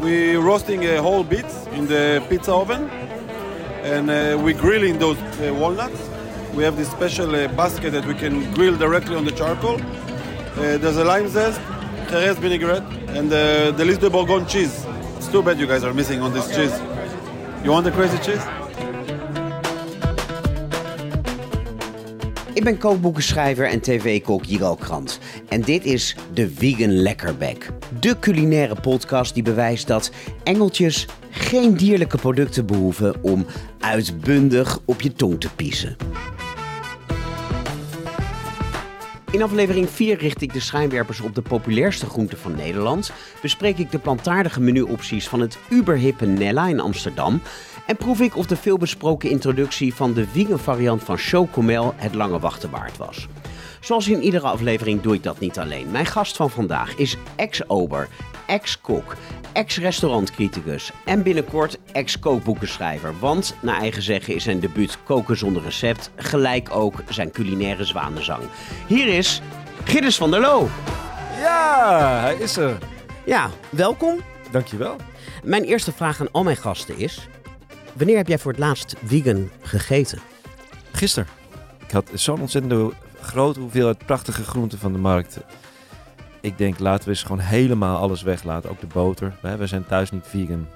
We roasting a whole bit in the pizza oven, and we grilling those walnuts. We have this special basket that we can grill directly on the charcoal. There's a lime zest, Jerez vinaigrette, and the Lys de Bourgogne cheese. It's too bad you guys are missing on this cheese. You want the crazy cheese? Ik ben kookboekenschrijver en tv-kok Jiral Krant. En dit is de Vegan Lekkerbek. De culinaire podcast die bewijst dat engeltjes geen dierlijke producten behoeven om uitbundig op je tong te piezen. In aflevering 4 richt ik de schijnwerpers op de populairste groenten van Nederland. Bespreek ik de plantaardige menuopties van het uberhippe Nela in Amsterdam. En proef ik of de veelbesproken introductie van de vegan variant van Chocomel het lange wachten waard was. Zoals in iedere aflevering doe ik dat niet alleen. Mijn gast van vandaag is ex-ober, ex-kok, ex-restaurantcriticus en binnenkort ex-kookboekenschrijver. Want, naar eigen zeggen, is zijn debuut Koken zonder recept gelijk ook zijn culinaire zwanenzang. Hier is Gilles van der Loo. Ja, hij is er. Ja, welkom. Dankjewel. Mijn eerste vraag aan al mijn gasten is: wanneer heb jij voor het laatst vegan gegeten? Gisteren. Ik had zo'n ontzettende grote hoeveelheid prachtige groenten van de markt. Ik denk, laten we eens gewoon helemaal alles weglaten. Ook de boter. Wij zijn thuis niet vegan.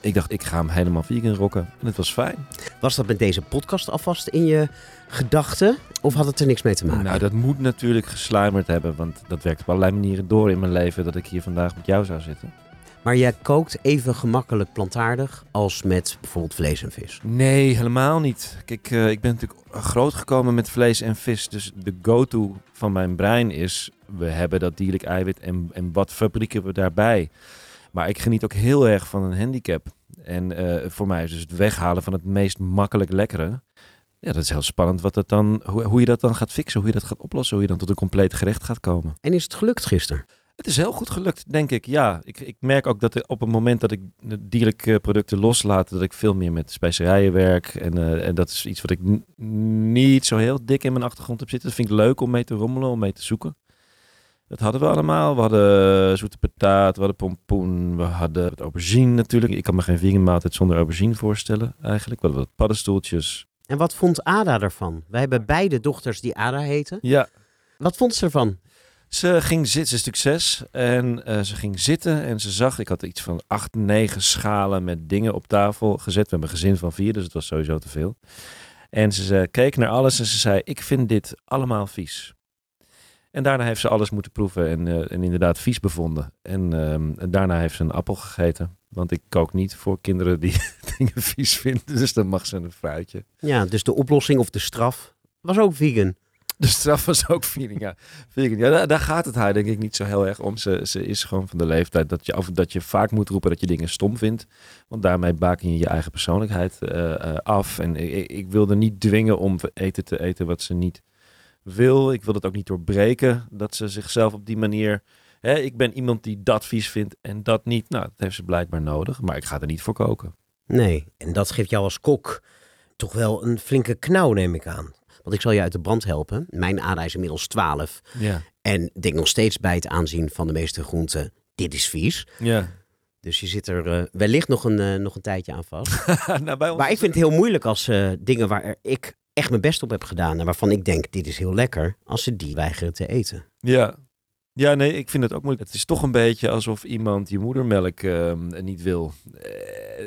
Ik dacht, ik ga hem helemaal vegan rocken. En het was fijn. Was dat met deze podcast alvast in je gedachten? Of had het er niks mee te maken? Nou, dat moet natuurlijk gesluimerd hebben. Want dat werkt op allerlei manieren door in mijn leven dat ik hier vandaag met jou zou zitten. Maar jij kookt even gemakkelijk plantaardig als met bijvoorbeeld vlees en vis? Nee, helemaal niet. Kijk, ik ben natuurlijk groot gekomen met vlees en vis. Dus de go-to van mijn brein is: we hebben dat dierlijk eiwit en wat fabrieken we daarbij. Maar ik geniet ook heel erg van een handicap. En voor mij is dus het weghalen van het meest makkelijk lekkere. Ja, dat is heel spannend wat dat dan, hoe je dat dan gaat fixen, hoe je dat gaat oplossen, hoe je dan tot een compleet gerecht gaat komen. En is het gelukt gisteren? Het is heel goed gelukt, denk ik. Ja, ik merk ook dat op het moment dat ik dierlijke producten loslaat, dat ik veel meer met specerijen werk. En dat is iets wat ik niet zo heel dik in mijn achtergrond heb zitten. Dat vind ik leuk om mee te rommelen, om mee te zoeken. Dat hadden we allemaal. We hadden zoete pataat, we hadden pompoen, we hadden het aubergine natuurlijk. Ik kan me geen vegan maaltijd zonder aubergine voorstellen eigenlijk. We hadden wat paddenstoeltjes. En wat vond Ada ervan? Wij hebben beide dochters die Ada heten. Ja. Wat vond ze ervan? Ze ging zitten, ze is natuurlijk 6, en ze ging zitten en ze zag, ik had iets van 8, 9 schalen met dingen op tafel gezet. We hebben een gezin van 4, dus het was sowieso te veel. En ze keek naar alles en ze zei, ik vind dit allemaal vies. En daarna heeft ze alles moeten proeven en inderdaad vies bevonden. En daarna heeft ze een appel gegeten. Want ik kook niet voor kinderen die dingen vies vinden, dus dan mag ze een fruitje. Ja, dus de oplossing of de straf was ook vegan. De straf was ook vegan, ja. Daar gaat het haar denk ik niet zo heel erg om. Ze is gewoon van de leeftijd dat je vaak moet roepen dat je dingen stom vindt. Want daarmee baken je je eigen persoonlijkheid af. En ik wilde niet dwingen om eten te eten wat ze niet wil. Ik wil het ook niet doorbreken dat ze zichzelf op die manier... Hè, ik ben iemand die dat vies vindt en dat niet. Nou, dat heeft ze blijkbaar nodig. Maar ik ga er niet voor koken. Nee, en dat geeft jou als kok toch wel een flinke knauw, neem ik aan. Want ik zal je uit de brand helpen. Mijn Ada is inmiddels 12. Ja. En denk nog steeds bij het aanzien van de meeste groenten, dit is vies. Ja. Dus je zit er wellicht nog een tijdje aan vast. Nou, bij ons... Maar ik vind het heel moeilijk als dingen waar ik echt mijn best op heb gedaan en waarvan ik denk, dit is heel lekker, als ze die weigeren te eten. Ja. Ja, nee, ik vind het ook moeilijk. Het is toch een beetje alsof iemand je moedermelk niet wil.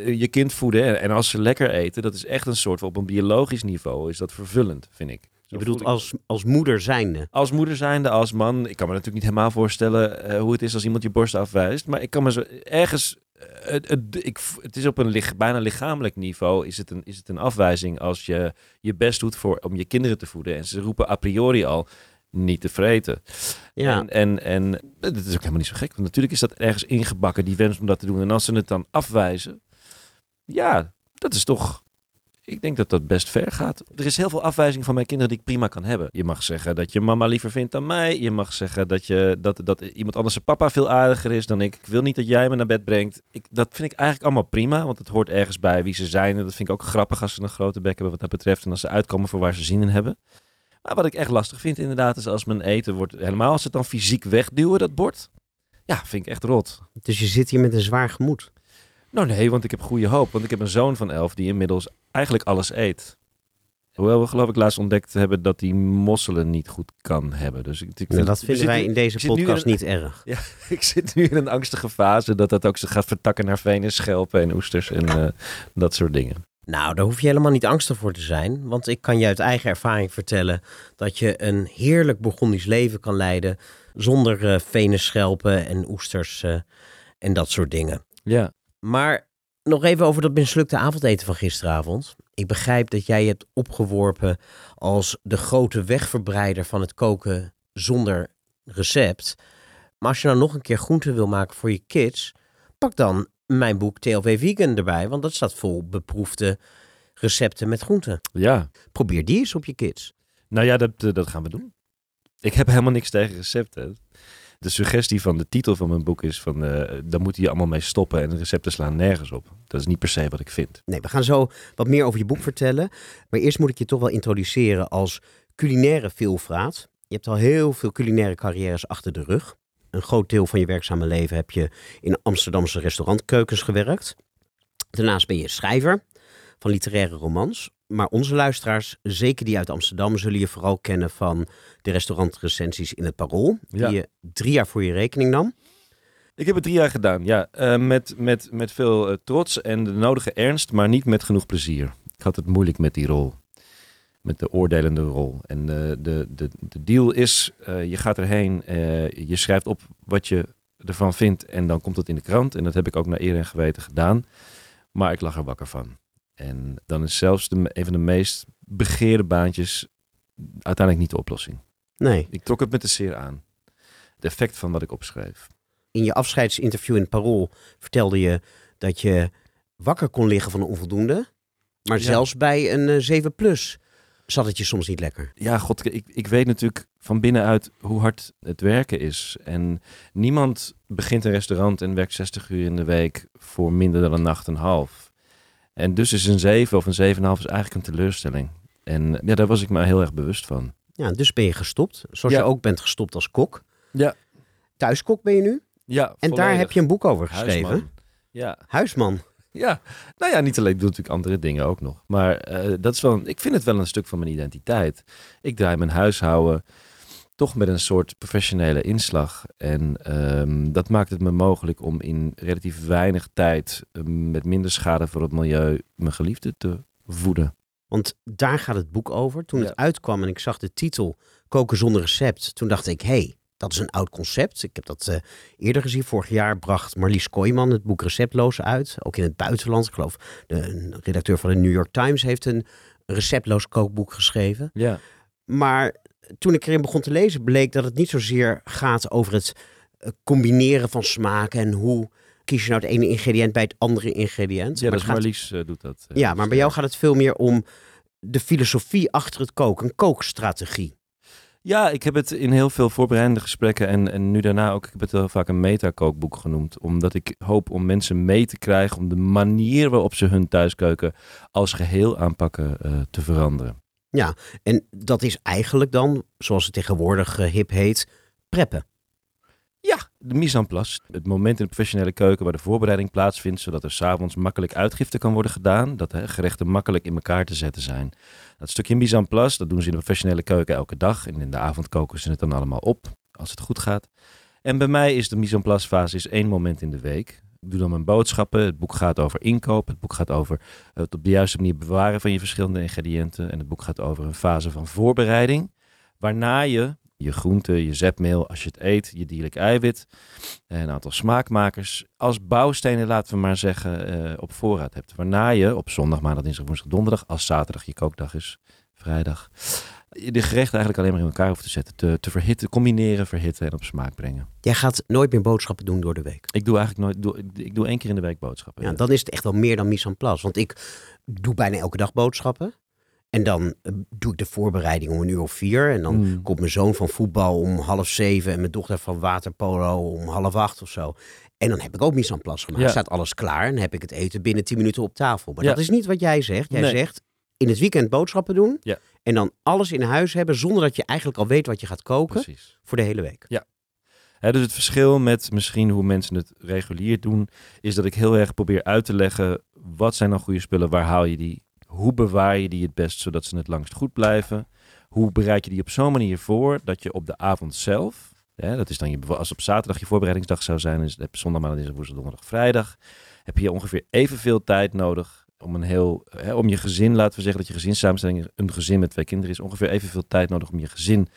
Je kind voeden. Hè? En als ze lekker eten, dat is echt een soort van, op een biologisch niveau is dat vervullend, vind ik. Je bedoelt als moeder zijnde? Als moeder zijnde, als man. Ik kan me natuurlijk niet helemaal voorstellen hoe het is als iemand je borst afwijst. Maar ik kan me zo ergens... Het is op een bijna lichamelijk niveau is het een afwijzing als je je best doet om je kinderen te voeden. En ze roepen a priori al... niet te vreten. Ja. En dat is ook helemaal niet zo gek. Want natuurlijk is dat ergens ingebakken, die wens om dat te doen. En als ze het dan afwijzen... Ja, dat is toch... Ik denk dat dat best ver gaat. Er is heel veel afwijzing van mijn kinderen die ik prima kan hebben. Je mag zeggen dat je mama liever vindt dan mij. Je mag zeggen dat iemand anders zijn papa veel aardiger is dan ik. Ik wil niet dat jij me naar bed brengt. Dat vind ik eigenlijk allemaal prima. Want het hoort ergens bij wie ze zijn. En dat vind ik ook grappig als ze een grote bek hebben wat dat betreft. En als ze uitkomen voor waar ze zin in hebben. Maar wat ik echt lastig vind inderdaad is als mijn eten wordt... Helemaal als ze het dan fysiek wegduwen, dat bord. Ja, vind ik echt rot. Dus je zit hier met een zwaar gemoed? Nou nee, want ik heb goede hoop. Want ik heb een zoon van 11 die inmiddels eigenlijk alles eet. Hoewel we geloof ik laatst ontdekt hebben dat die mosselen niet goed kan hebben. Dus dat vinden wij in deze podcast niet erg. Ja, ik zit nu in een angstige fase dat ook gaat vertakken naar venen, schelpen en oesters en dat soort dingen. Nou, daar hoef je helemaal niet angstig voor te zijn. Want ik kan je uit eigen ervaring vertellen dat je een heerlijk Bourgondisch leven kan leiden zonder venen, schelpen en oesters en dat soort dingen. Ja. Maar nog even over dat mislukte avondeten van gisteravond. Ik begrijp dat jij je hebt opgeworpen als de grote wegverbreider van het koken zonder recept. Maar als je nou nog een keer groenten wil maken voor je kids, pak dan mijn boek TLV Vegan erbij. Want dat staat vol beproefde recepten met groenten. Ja. Probeer die eens op je kids. Nou ja, dat gaan we doen. Ik heb helemaal niks tegen recepten. De suggestie van de titel van mijn boek is van... daar moet je allemaal mee stoppen en de recepten slaan nergens op. Dat is niet per se wat ik vind. Nee, we gaan zo wat meer over je boek vertellen. Maar eerst moet ik je toch wel introduceren als culinaire veelvraat. Je hebt al heel veel culinaire carrières achter de rug. Een groot deel van je werkzame leven heb je in Amsterdamse restaurantkeukens gewerkt. Daarnaast ben je schrijver van literaire romans. Maar onze luisteraars, zeker die uit Amsterdam, zullen je vooral kennen van de restaurantrecensies in het Parool. Ja. Die je 3 jaar voor je rekening nam. Ik heb het 3 jaar gedaan, ja. Met veel trots en de nodige ernst, maar niet met genoeg plezier. Ik had het moeilijk met die rol. Met de oordelende rol. En de deal is, je gaat erheen, je schrijft op wat je ervan vindt en dan komt het in de krant. En dat heb ik ook naar eer en geweten gedaan. Maar ik lag er wakker van. En dan is zelfs een van de meest begeerde baantjes uiteindelijk niet de oplossing. Nee. Ik trok het met de zeer aan. Het effect van wat ik opschreef. In je afscheidsinterview in het Parool vertelde je dat je wakker kon liggen van de onvoldoende. Maar ja, zelfs bij een 7 plus zat het je soms niet lekker. Ja, god, ik weet natuurlijk van binnenuit hoe hard het werken is. En niemand begint een restaurant en werkt 60 uur in de week voor minder dan een nacht en half. En dus is een 7 of een 7,5 is eigenlijk een teleurstelling. En ja, daar was ik me heel erg bewust van. Ja, dus ben je gestopt. Zoals je ook bent gestopt als kok. Ja. Thuiskok ben je nu. Ja, en volledig. Daar heb je een boek over geschreven. Huisman. Ja. Huisman. Ja. Nou ja, niet alleen. Ik doe natuurlijk andere dingen ook nog. Maar dat is wel, ik vind het wel een stuk van mijn identiteit. Ik draai mijn huishouden toch met een soort professionele inslag. En dat maakt het me mogelijk om in relatief weinig tijd, met minder schade voor het milieu, mijn geliefde te voeden. Want daar gaat het boek over. Toen het uitkwam en ik zag de titel Koken zonder recept, toen dacht ik, hé, dat is een oud concept. Ik heb dat eerder gezien. Vorig jaar bracht Marlies Kooijman het boek Receptloos uit. Ook in het buitenland. Ik geloof, de redacteur van de New York Times heeft een receptloos kookboek geschreven. Ja. Maar toen ik erin begon te lezen, bleek dat het niet zozeer gaat over het combineren van smaken en hoe kies je nou het ene ingrediënt bij het andere ingrediënt. Ja, maar dat Marlies doet dat. Ja, maar bij jou gaat het veel meer om de filosofie achter het koken, een kookstrategie. Ja, ik heb het in heel veel voorbereidende gesprekken en nu daarna ook, ik heb het heel vaak een meta-kookboek genoemd. Omdat ik hoop om mensen mee te krijgen om de manier waarop ze hun thuiskeuken als geheel aanpakken te veranderen. Ja, en dat is eigenlijk dan, zoals het tegenwoordig hip heet, preppen. Ja, de mise en place. Het moment in de professionele keuken waar de voorbereiding plaatsvindt, zodat er 's avonds makkelijk uitgifte kan worden gedaan. Dat gerechten makkelijk in elkaar te zetten zijn. Dat stukje mise en place, dat doen ze in de professionele keuken elke dag. En in de avond koken ze het dan allemaal op, als het goed gaat. En bij mij is de mise en place fase is 1 moment in de week. Ik doe dan mijn boodschappen. Het boek gaat over inkoop. Het boek gaat over het op de juiste manier bewaren van je verschillende ingrediënten. En het boek gaat over een fase van voorbereiding. Waarna je groente, je zetmeel, als je het eet, je dierlijk eiwit. Een aantal smaakmakers. Als bouwstenen, laten we maar zeggen, op voorraad hebt. Waarna je op zondag, maandag, dinsdag, woensdag, donderdag. Als zaterdag je kookdag is, vrijdag. De gerechten eigenlijk alleen maar in elkaar hoeven te zetten. Te verhitten, combineren, verhitten en op smaak brengen. Jij gaat nooit meer boodschappen doen door de week? Ik doe eigenlijk ik doe 1 keer in de week boodschappen. Ja, dan is het echt wel meer dan mise en place. Want ik doe bijna elke dag boodschappen. En dan doe ik de voorbereiding om 1:04. En dan komt mijn zoon van voetbal om 6:30. En mijn dochter van waterpolo om 7:30 of zo. En dan heb ik ook mise en place gemaakt. Staat alles klaar en heb ik het eten binnen 10 minuten op tafel. Maar dat is niet wat jij zegt. Jij zegt in het weekend boodschappen doen. Ja. En dan alles in huis hebben zonder dat je eigenlijk al weet wat je gaat koken. Precies. Voor de hele week. Ja. He, dus het verschil met misschien hoe mensen het regulier doen, is dat ik heel erg probeer uit te leggen, wat zijn nou goede spullen, waar haal je die, hoe bewaar je die het best, zodat ze het langst goed blijven. Hoe bereid je die op zo'n manier voor, dat je op de avond zelf, hè, dat is dan je, als op zaterdag je voorbereidingsdag zou zijn, dus heb je zondag, maandag, dinsdag, woensdag, donderdag, vrijdag, heb je ongeveer evenveel tijd nodig om om je gezin, laten we zeggen dat je gezinssamenstelling een gezin met 2 kinderen is, ongeveer evenveel tijd nodig om je gezin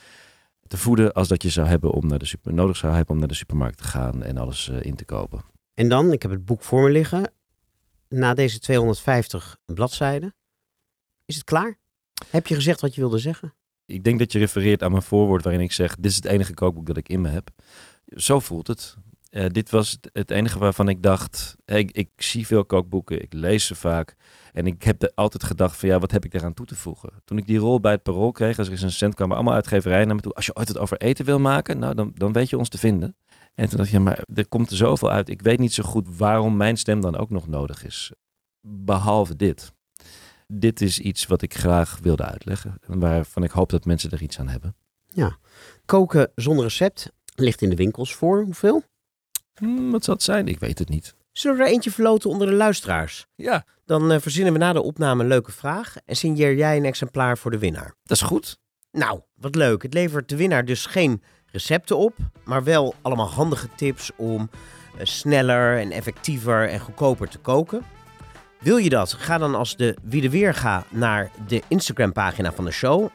te voeden als dat je zou hebben nodig zou hebben om naar de supermarkt te gaan en alles in te kopen. En dan, ik heb het boek voor me liggen, na deze 250 bladzijden, is het klaar? Heb je gezegd wat je wilde zeggen? Ik denk dat je refereert aan mijn voorwoord waarin ik zeg, dit is het enige kookboek dat ik in me heb. Zo voelt het. Dit was het enige waarvan ik dacht, ik zie veel kookboeken, ik lees ze vaak. En ik heb altijd gedacht van, ja, wat heb ik daaraan toe te voegen? Toen ik die rol bij het Parool kreeg als recensent, kwamen allemaal uitgeverijen naar me toe. Als je ooit het over eten wil maken, nou, dan weet je ons te vinden. En toen dacht ik, ja, maar er komt er zoveel uit. Ik weet niet zo goed waarom mijn stem dan ook nog nodig is. Behalve dit. Dit is iets wat ik graag wilde uitleggen. Waarvan ik hoop dat mensen er iets aan hebben. Ja, koken zonder recept ligt in de winkels voor hoeveel? Wat zal het zijn? Ik weet het niet. Zullen we er eentje verloten onder de luisteraars? Ja. Dan verzinnen we na de opname een leuke vraag. En signeer jij een exemplaar voor de winnaar. Dat is goed. Nou, wat leuk. Het levert de winnaar dus geen recepten op. Maar wel allemaal handige tips om sneller en effectiever en goedkoper te koken. Wil je dat? Ga dan als de Wie de Weer ga naar de Instagram-pagina van de show.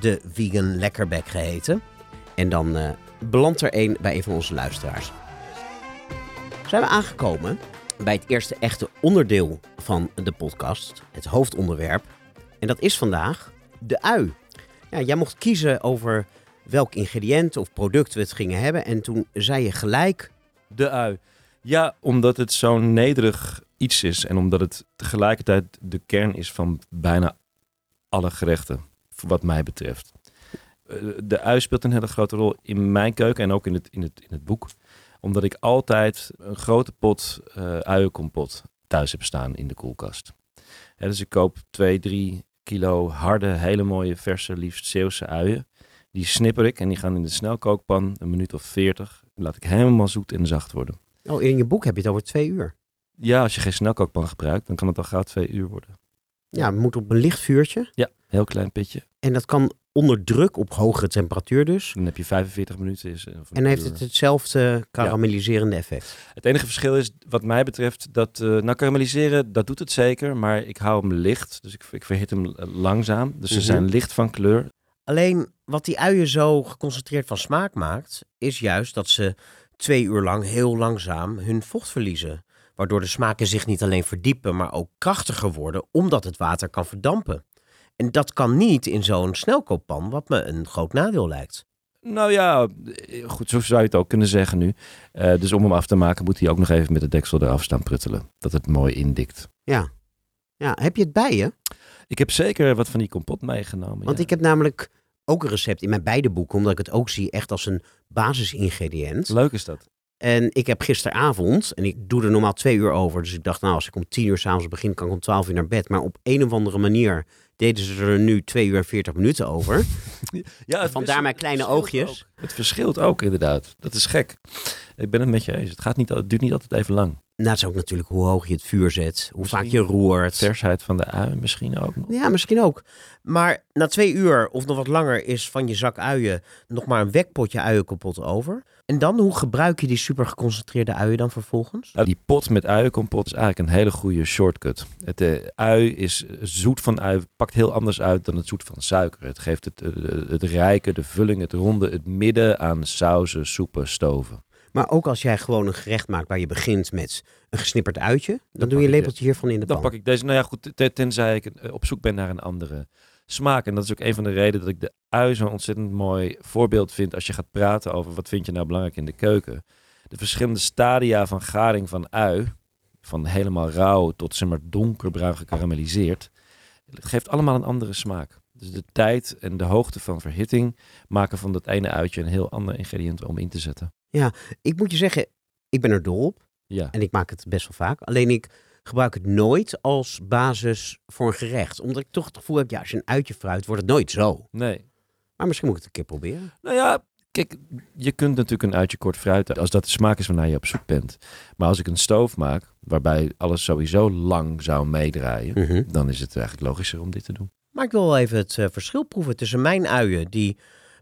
@deVeganLekkerbek geheten. En dan belandt er een bij een van onze luisteraars. Zijn we aangekomen bij het eerste echte onderdeel van de podcast. Het hoofdonderwerp. En dat is vandaag de ui. Ja, jij mocht kiezen over welk ingrediënt of product we het gingen hebben. En toen zei je gelijk... De ui. Ja, omdat het zo'n nederig iets is. En omdat het tegelijkertijd de kern is van bijna alle gerechten. Wat mij betreft. De ui speelt een hele grote rol in mijn keuken. En ook in het boek. Omdat ik altijd een grote pot uienkompot thuis heb staan in de koelkast. He, dus ik koop 2-3 kilo harde, hele mooie, verse, liefst Zeeuwse uien. Die snipper ik en die gaan in de snelkookpan 1 minuut of 40. Laat ik helemaal zoet en zacht worden. Oh, in je boek heb je het over 2 uur. Ja, als je geen snelkookpan gebruikt, dan kan het al gauw 2 uur worden. Ja, het moet op een licht vuurtje. Ja, heel klein pitje. En dat kan onder druk op hogere temperatuur dus. Dan heb je 45 minuten. En heeft het hetzelfde karamelliserende effect? Het enige verschil is wat mij betreft dat... karamelliseren, dat doet het zeker. Maar ik hou hem licht. Dus ik verhit hem langzaam. Dus ze zijn licht van kleur. Alleen wat die uien zo geconcentreerd van smaak maakt... is juist dat ze 2 uur lang heel langzaam hun vocht verliezen. Waardoor de smaken zich niet alleen verdiepen... maar ook krachtiger worden omdat het water kan verdampen. En dat kan niet in zo'n snelkookpan, wat me een groot nadeel lijkt. Nou ja, goed, zo zou je het ook kunnen zeggen nu. Dus om hem af te maken moet hij ook nog even met de deksel eraf staan pruttelen. Dat het mooi indikt. Ja. Heb je het bij je? Ik heb zeker wat van die kompot meegenomen. Want ik heb namelijk ook een recept in mijn beide boeken, omdat ik het ook zie echt als een basisingrediënt. Leuk is dat. En ik heb gisteravond, en ik doe er normaal 2 uur over, dus ik dacht nou als ik om 10 uur 's avonds begin, kan ik om 12 uur naar bed. Maar op een of andere manier deden ze er nu 2 uur en 40 minuten over. Ja, vandaar mijn kleine oogjes. Ook. Het verschilt ook inderdaad. Dat is gek. Ik ben het met je eens. Het duurt niet altijd even lang. Nou, het is ook natuurlijk hoe hoog je het vuur zet. Hoe misschien vaak je roert. De versheid van de ui misschien ook nog. Ja, misschien ook. Maar na 2 uur of nog wat langer is van je zak uien nog maar een wekpotje uienkompot over. En dan, hoe gebruik je die super geconcentreerde uien dan vervolgens? Nou, die pot met uienkompot is eigenlijk een hele goede shortcut. De ui is zoet van ui, pakt heel anders uit dan het zoet van suiker. Het geeft het rijke, de vulling, het ronde, het midden aan sauzen, soepen, stoven. Maar ook als jij gewoon een gerecht maakt waar je begint met een gesnipperd uitje, dan doe je een lepeltje hiervan in de pan. Dan pak ik deze. Nou ja, goed, tenzij ik op zoek ben naar een andere smaak. En dat is ook een van de redenen dat ik de ui zo'n ontzettend mooi voorbeeld vind als je gaat praten over wat vind je nou belangrijk in de keuken. De verschillende stadia van garing van ui, van helemaal rauw tot zeg maar donkerbruin gekarameliseerd, het geeft allemaal een andere smaak. Dus de tijd en de hoogte van verhitting maken van dat ene uitje een heel ander ingrediënt om in te zetten. Ja, ik moet je zeggen, ik ben er dol op. Ja. En ik maak het best wel vaak. Alleen ik gebruik het nooit als basis voor een gerecht. Omdat ik toch het gevoel heb, ja, als je een uitje fruit, wordt het nooit zo. Nee. Maar misschien moet ik het een keer proberen. Nou ja, kijk, je kunt natuurlijk een uitje kort fruiten als dat de smaak is waarnaar je op zoek bent. Maar als ik een stoof maak, waarbij alles sowieso lang zou meedraaien, dan is het eigenlijk logischer om dit te doen. Maar ik wil wel even het verschil proeven tussen mijn uien, die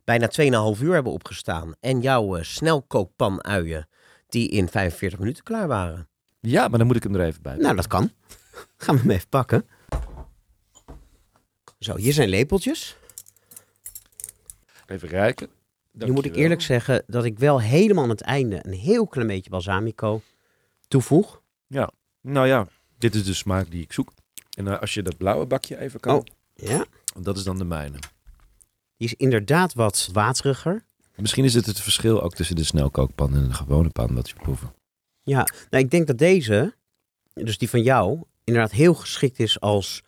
bijna 2,5 uur hebben opgestaan, en jouw snelkookpanuien, die in 45 minuten klaar waren. Ja, maar dan moet ik hem er even bij. Nou, dat kan. Gaan we hem even pakken. Zo, hier zijn lepeltjes. Even ruiken. Nu moet ik eerlijk zeggen dat ik wel helemaal aan het einde een heel klein beetje balsamico toevoeg. Ja, nou ja, dit is de smaak die ik zoek. En als je dat blauwe bakje even kan. Oh, ja. Want dat is dan de mijne. Die is inderdaad wat wateriger. Misschien is het verschil ook tussen de snelkookpan en de gewone pan wat je proeft. Ja, nou, ik denk dat deze, dus die van jou, inderdaad heel geschikt is als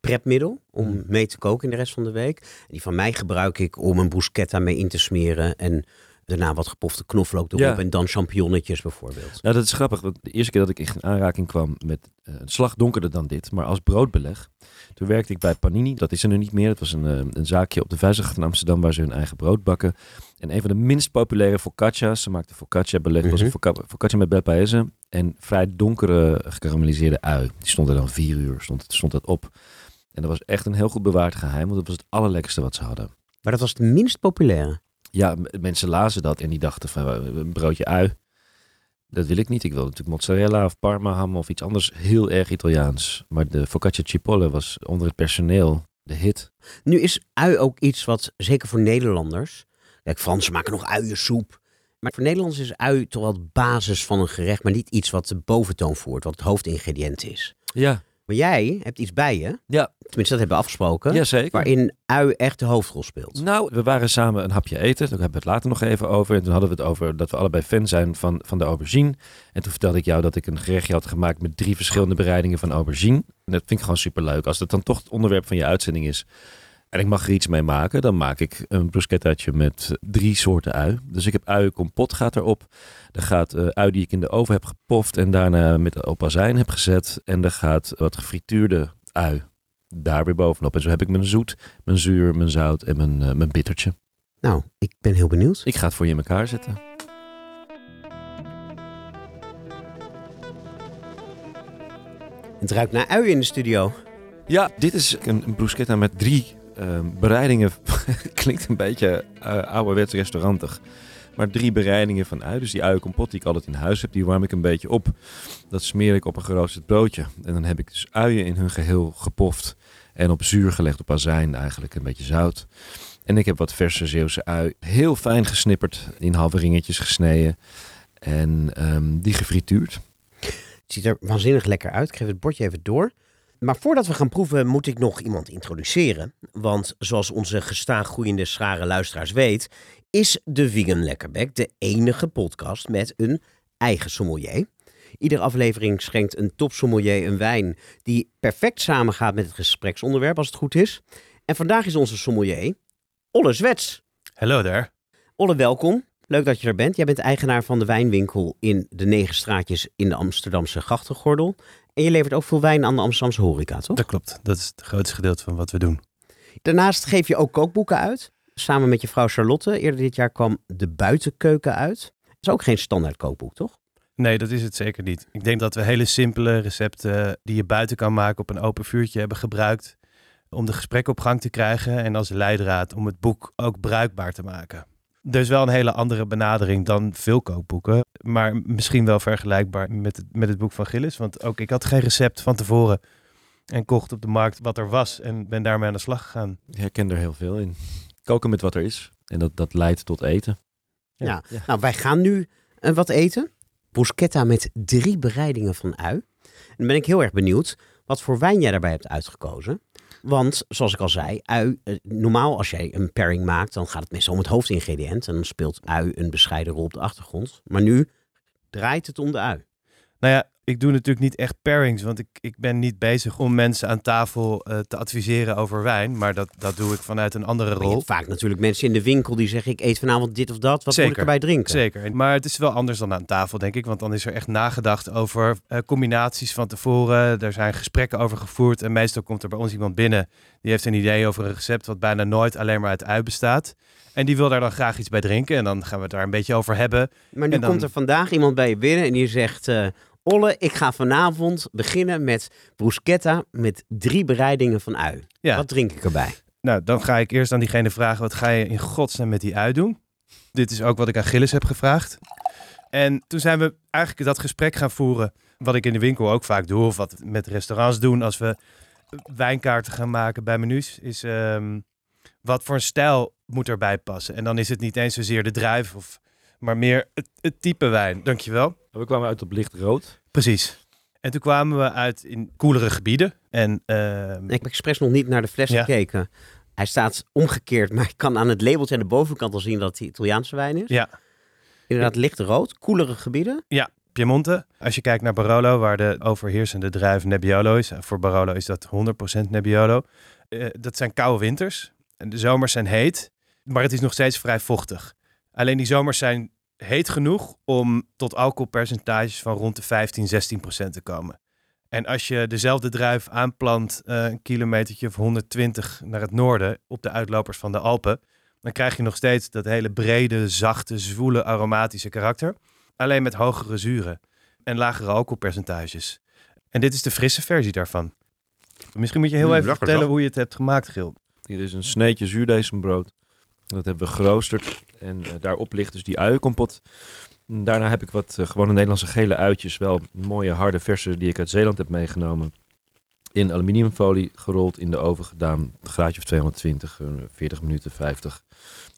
prepmiddel om mee te koken in de rest van de week. En die van mij gebruik ik om een bruschetta mee in te smeren en daarna wat gepofte knoflook erop en dan champignonnetjes bijvoorbeeld. Nou, dat is grappig. Want de eerste keer dat ik echt in aanraking kwam met een slag donkerder dan dit, maar als broodbeleg. Toen werkte ik bij Panini. Dat is er nu niet meer. Dat was een zaakje op de Vuistgracht in Amsterdam waar ze hun eigen brood bakken. En een van de minst populaire focaccia's. Ze maakten focaccia beleg. Dat was een focaccia met bel paese en vrij donkere gekarameliseerde ui. Die stond er dan 4 uur. Stond dat op. En dat was echt een heel goed bewaard geheim. Want dat was het allerlekkerste wat ze hadden. Maar dat was het minst populaire? Ja, mensen lazen dat en die dachten van een broodje ui. Dat wil ik niet. Ik wil natuurlijk mozzarella of parmaham of iets anders heel erg Italiaans. Maar de focaccia cipolle was onder het personeel de hit. Nu is ui ook iets wat, zeker voor Nederlanders... Kijk, Fransen maken nog uiensoep. Maar voor Nederlanders is ui toch wel de basis van een gerecht... maar niet iets wat de boventoon voert, wat het hoofdingrediënt is. Ja. Maar jij hebt iets bij je. Ja. Tenminste, dat hebben we afgesproken. Ja, zeker. Waarin ui echt de hoofdrol speelt. Nou, we waren samen een hapje eten. Daar hebben we het later nog even over. En toen hadden we het over dat we allebei fan zijn van de aubergine. En toen vertelde ik jou dat ik een gerechtje had gemaakt met 3 verschillende bereidingen van aubergine. En dat vind ik gewoon superleuk. Als dat dan toch het onderwerp van je uitzending is. En ik mag er iets mee maken. Dan maak ik een bruschettaatje met 3 soorten ui. Dus ik heb uienkompot gaat erop. Er gaat ui die ik in de oven heb gepoft. En daarna met op azijn heb gezet. En er gaat wat gefrituurde ui daar weer bovenop. En zo heb ik mijn zoet, mijn zuur, mijn zout en mijn bittertje. Nou, ik ben heel benieuwd. Ik ga het voor je in elkaar zetten. Het ruikt naar ui in de studio. Ja, dit is een bruschetta met 3... bereidingen klinkt een beetje ouderwets restaurantig. Maar 3 bereidingen van ui. Dus die uienkompot die ik altijd in huis heb, die warm ik een beetje op. Dat smeer ik op een geroosterd broodje. En dan heb ik dus uien in hun geheel gepoft. En op zuur gelegd, op azijn eigenlijk, een beetje zout. En ik heb wat verse Zeeuwse ui. Heel fijn gesnipperd, in halve ringetjes gesneden. En die gefrituurd. Het ziet er waanzinnig lekker uit. Ik geef het bordje even door. Maar voordat we gaan proeven moet ik nog iemand introduceren. Want zoals onze gestaag groeiende schare luisteraars weet... is de Vegan Lekkerbek de enige podcast met een eigen sommelier. Iedere aflevering schenkt een top sommelier een wijn... die perfect samengaat met het gespreksonderwerp als het goed is. En vandaag is onze sommelier Olle Swets. Hallo daar. Olle, welkom. Leuk dat je er bent. Jij bent eigenaar van de wijnwinkel in de 9 straatjes in de Amsterdamse grachtengordel... En je levert ook veel wijn aan de Amsterdamse horeca, toch? Dat klopt. Dat is het grootste gedeelte van wat we doen. Daarnaast geef je ook kookboeken uit. Samen met je vrouw Charlotte. Eerder dit jaar kwam De Buitenkeuken uit. Dat is ook geen standaard kookboek, toch? Nee, dat is het zeker niet. Ik denk dat we hele simpele recepten die je buiten kan maken op een open vuurtje hebben gebruikt. Om de gesprekken op gang te krijgen en als leidraad om het boek ook bruikbaar te maken. Er is wel een hele andere benadering dan veel kookboeken. Maar misschien wel vergelijkbaar met het boek van Gilles. Want ook ik had geen recept van tevoren. En kocht op de markt wat er was. En ben daarmee aan de slag gegaan. Ik herken er heel veel in. Koken met wat er is. En dat leidt tot eten. Ja. Nou, wij gaan nu wat eten. Bruschetta met 3 bereidingen van ui. En dan ben ik heel erg benieuwd wat voor wijn jij daarbij hebt uitgekozen. Want, zoals ik al zei, ui, normaal als jij een pairing maakt, dan gaat het meestal om het hoofdingrediënt. En dan speelt ui een bescheiden rol op de achtergrond. Maar nu draait het om de ui. Nou ja, Ik doe natuurlijk niet echt pairings, want ik ben niet bezig om mensen aan tafel te adviseren over wijn. Maar dat doe ik vanuit een andere rol. Je hebt vaak natuurlijk mensen in de winkel die zeggen, ik eet vanavond dit of dat. Wat moet ik erbij drinken? Zeker, maar het is wel anders dan aan tafel, denk ik. Want dan is er echt nagedacht over combinaties van tevoren. Er zijn gesprekken over gevoerd. En meestal komt er bij ons iemand binnen die heeft een idee over een recept wat bijna nooit alleen maar uit ui bestaat. En die wil daar dan graag iets bij drinken. En dan gaan we het daar een beetje over hebben. Maar nu komt er vandaag iemand bij je binnen en die zegt, Olle, ik ga vanavond beginnen met bruschetta met 3 bereidingen van ui. Ja. Wat drink ik erbij? Nou, dan ga ik eerst aan diegene vragen, wat ga je in godsnaam met die ui doen? Dit is ook wat ik aan Gilles heb gevraagd. En toen zijn we eigenlijk dat gesprek gaan voeren, wat ik in de winkel ook vaak doe, of wat we met restaurants doen als we wijnkaarten gaan maken bij menus, is wat voor een stijl moet erbij passen. En dan is het niet eens zozeer de druif, maar meer het type wijn. Dankjewel. We kwamen uit op licht rood. Precies. En toen kwamen we uit in koelere gebieden. Ik heb expres nog niet naar de fles gekeken. Hij staat omgekeerd, maar ik kan aan het labeltje aan de bovenkant al zien dat het Italiaanse wijn is. Ja. Inderdaad, licht rood, koelere gebieden. Ja, Piemonte. Als je kijkt naar Barolo, waar de overheersende druif Nebbiolo is. Voor Barolo is dat 100% Nebbiolo. Dat zijn koude winters. En de zomers zijn heet, maar het is nog steeds vrij vochtig. Alleen die zomers zijn heet genoeg om tot alcoholpercentages van rond de 15-16% te komen. En als je dezelfde druif aanplant een kilometertje of 120 naar het noorden op de uitlopers van de Alpen, dan krijg je nog steeds dat hele brede, zachte, zwoele, aromatische karakter. Alleen met hogere zuren en lagere alcoholpercentages. En dit is de frisse versie daarvan. Misschien moet je heel even vertellen hoe je het hebt gemaakt, Gil. Hier is een sneetje zuurdesembrood. Dat hebben we geroosterd en daarop ligt dus die uienkompot. Daarna heb ik wat gewone Nederlandse gele uitjes, wel mooie harde verse die ik uit Zeeland heb meegenomen. In aluminiumfolie gerold, in de oven gedaan, een graadje of 220, 40 minuten, 50.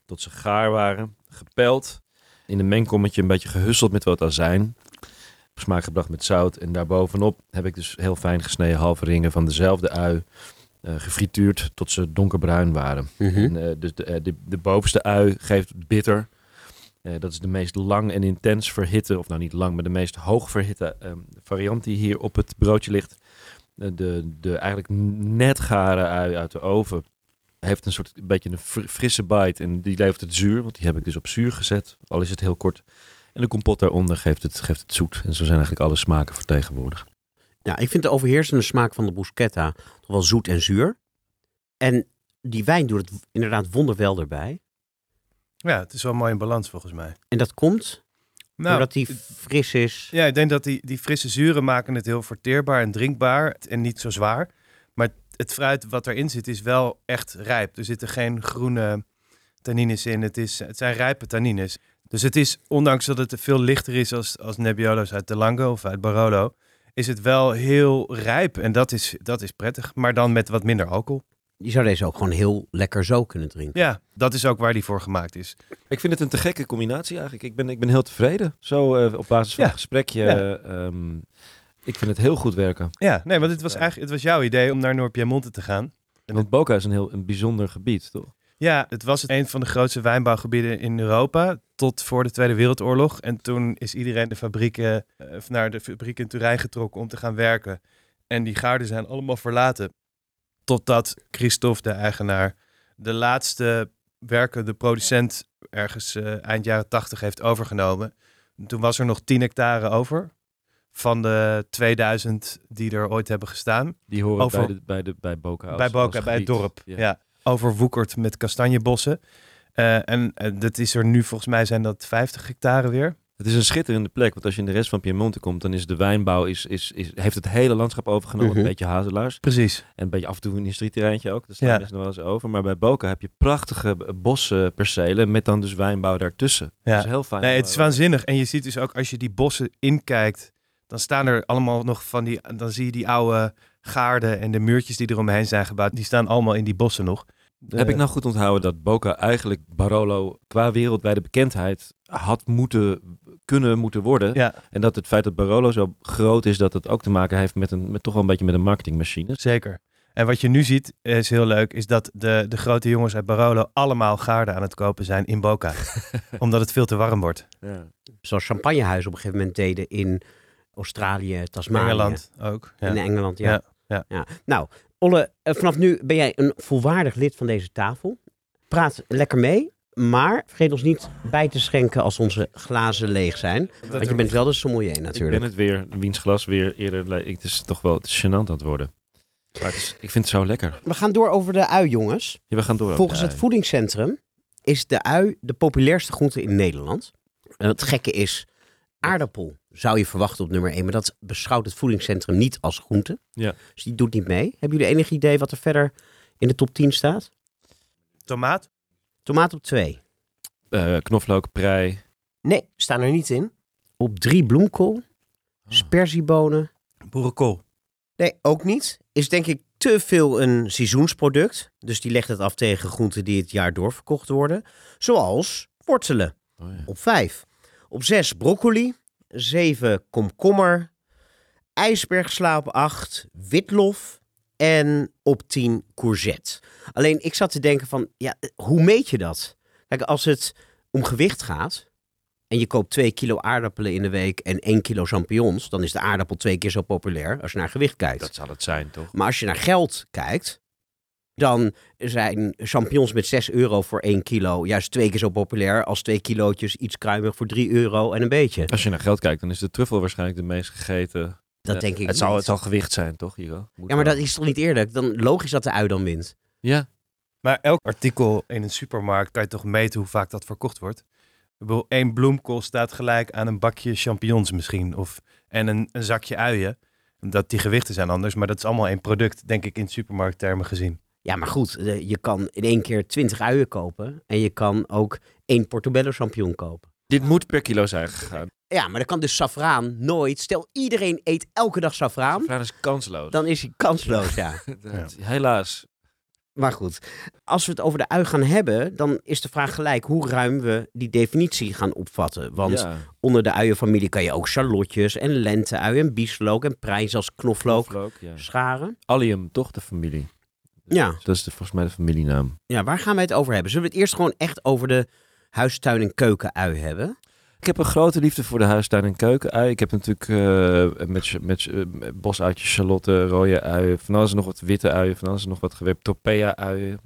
Tot ze gaar waren, gepeld. In een mengkommetje een beetje gehusseld met wat azijn. Op smaak gebracht met zout en daarbovenop heb ik dus heel fijn gesneden halve ringen van dezelfde ui. Gefrituurd tot ze donkerbruin waren. Uh-huh. En, dus de bovenste ui geeft bitter. Dat is de meest lang en intens verhitte, of nou niet lang, maar de meest hoog verhitte variant die hier op het broodje ligt. De eigenlijk net gare ui uit de oven heeft een beetje een frisse bite en die levert het zuur, want die heb ik dus op zuur gezet, al is het heel kort. En de kompot daaronder geeft het zoet. En zo zijn eigenlijk alle smaken vertegenwoordigd. Ja, ik vind de overheersende smaak van de bruschetta toch wel zoet en zuur. En die wijn doet het inderdaad wonderwel erbij. Ja, het is wel mooi in balans volgens mij. En dat komt omdat die fris is. Ja, ik denk dat die frisse zuren maken het heel verteerbaar en drinkbaar en niet zo zwaar. Maar het fruit wat erin zit is wel echt rijp. Er zitten geen groene tannines in. Het zijn rijpe tannines. Dus het is, ondanks dat het veel lichter is als Nebbiolo's uit de Lange of uit Barolo, is het wel heel rijp en dat is prettig, maar dan met wat minder alcohol. Je zou deze ook gewoon heel lekker zo kunnen drinken. Ja, dat is ook waar die voor gemaakt is. Ik vind het een te gekke combinatie eigenlijk. Ik ben heel tevreden, zo op basis van het gesprekje. Ja. Ik vind het heel goed werken. Ja, nee, want het was jouw idee om naar Noord-Piemonte te gaan. Want Boca is een bijzonder gebied, toch? Ja, het was een van de grootste wijnbouwgebieden in Europa tot voor de Tweede Wereldoorlog. En toen is iedereen naar de fabriek in Turijn getrokken om te gaan werken. En die gaarden zijn allemaal verlaten. Totdat Christophe, de eigenaar, de laatste werkende producent ergens eind jaren 80 heeft overgenomen. En toen was er nog 10 hectare over van de 2000 die er ooit hebben gestaan. Die horen bij Boca. Bij het dorp, ja. Overwoekerd met kastanjebossen. En dat is er nu, volgens mij zijn dat 50 hectare weer. Het is een schitterende plek, want als je in de rest van Piemonte komt, dan is de wijnbouw, heeft het hele landschap overgenomen. Uh-huh. Een beetje hazelaars. Precies. En een beetje af en toe een industrieterreintje ook. Daar staan mensen nog wel eens over. Maar bij Boca heb je prachtige bospercelen met dan dus wijnbouw daartussen. Ja. Dat is heel fijn. Nee, het is waanzinnig. En je ziet dus ook, als je die bossen inkijkt, dan staan er allemaal nog dan zie je die oude gaarden en de muurtjes die eromheen zijn gebouwd, die staan allemaal in die bossen nog. Heb ik nou goed onthouden dat Boca eigenlijk Barolo qua wereldwijde bekendheid had kunnen moeten worden? Ja. En dat het feit dat Barolo zo groot is, dat het ook te maken heeft met toch wel een beetje met een marketingmachine. Zeker. En wat je nu ziet, is heel leuk, is dat de grote jongens uit Barolo allemaal gaarden aan het kopen zijn in Boca. Omdat het veel te warm wordt. Ja. Zoals champagnehuizen op een gegeven moment deden in Australië, Tasmanië. Engeland ook. Ja. In Engeland, ja. Ja. Nou, Olle, vanaf nu ben jij een volwaardig lid van deze tafel. Praat lekker mee, maar vergeet ons niet bij te schenken als onze glazen leeg zijn. Want je bent wel de sommelier natuurlijk. Ik ben het weer, wiens glas weer eerder leeg. Het is toch wel gênant aan het worden. Maar ik vind het zo lekker. We gaan door over de ui, jongens. Ja, we gaan door. Volgens het voedingscentrum is de ui de populairste groente in Nederland. En het gekke is, aardappel zou je verwachten op nummer 1, maar dat beschouwt het voedingscentrum niet als groente. Ja. Dus die doet niet mee. Hebben jullie enig idee wat er verder in de top 10 staat? Tomaat? Tomaat op 2. Knoflook, prei. Nee, staan er niet in. Op 3 bloemkool, sperziebonen. Boerenkool. Nee, ook niet. Is denk ik te veel een seizoensproduct. Dus die legt het af tegen groenten die het jaar door verkocht worden. Zoals wortelen. Oh ja. Op 5. Op 6 broccoli. 7 komkommer. IJsbergsla op 8. Witlof. En op 10 courgette. Alleen ik zat te denken van, ja, hoe meet je dat? Kijk, als het om gewicht gaat en je koopt 2 kilo aardappelen in de week en 1 kilo champignons, dan is de aardappel 2 keer zo populair als je naar gewicht kijkt. Dat zal het zijn, toch? Maar als je naar geld kijkt, dan zijn champignons met €6 voor 1 kilo juist 2 keer zo populair als 2 kilootjes iets kruimig voor €3 en een beetje. Als je naar geld kijkt, dan is de truffel waarschijnlijk de meest gegeten. Dat denk ik het zal gewicht zijn, toch, Jiral? Ja, maar dat is toch niet eerlijk? Dan logisch dat de ui dan wint. Ja. Maar elk artikel in een supermarkt kan je toch meten hoe vaak dat verkocht wordt? Ik bedoel, 1 bloemkool staat gelijk aan een bakje champignons misschien. En een zakje uien. Dat die gewichten zijn anders, maar dat is allemaal 1 product, denk ik, in supermarkttermen gezien. Ja, maar goed, je kan in 1 keer 20 uien kopen en je kan ook 1 portobello champignon kopen. Dit moet per kilo zijn gegaan. Ja, maar dat kan dus saffraan nooit. Stel, iedereen eet elke dag saffraan. Saffraan is kansloos. Dan is hij kansloos, ja. Helaas. Maar goed, als we het over de ui gaan hebben, dan is de vraag gelijk hoe ruim we die definitie gaan opvatten. Want onder de uienfamilie kan je ook charlotjes en lenteuien en bieslook en prei, zelfs knoflook scharen. Allium, toch de familie? Ja. Dat is volgens mij de familienaam. Ja, waar gaan we het over hebben? Zullen we het eerst gewoon echt over de huistuin- en keukenui hebben? Ik heb een grote liefde voor de huistuin- en keukenui. Ik heb natuurlijk met bosuitjes, charlotte, rode uien, van alles nog wat witte uien, van alles nog wat gewept, torpea-uien.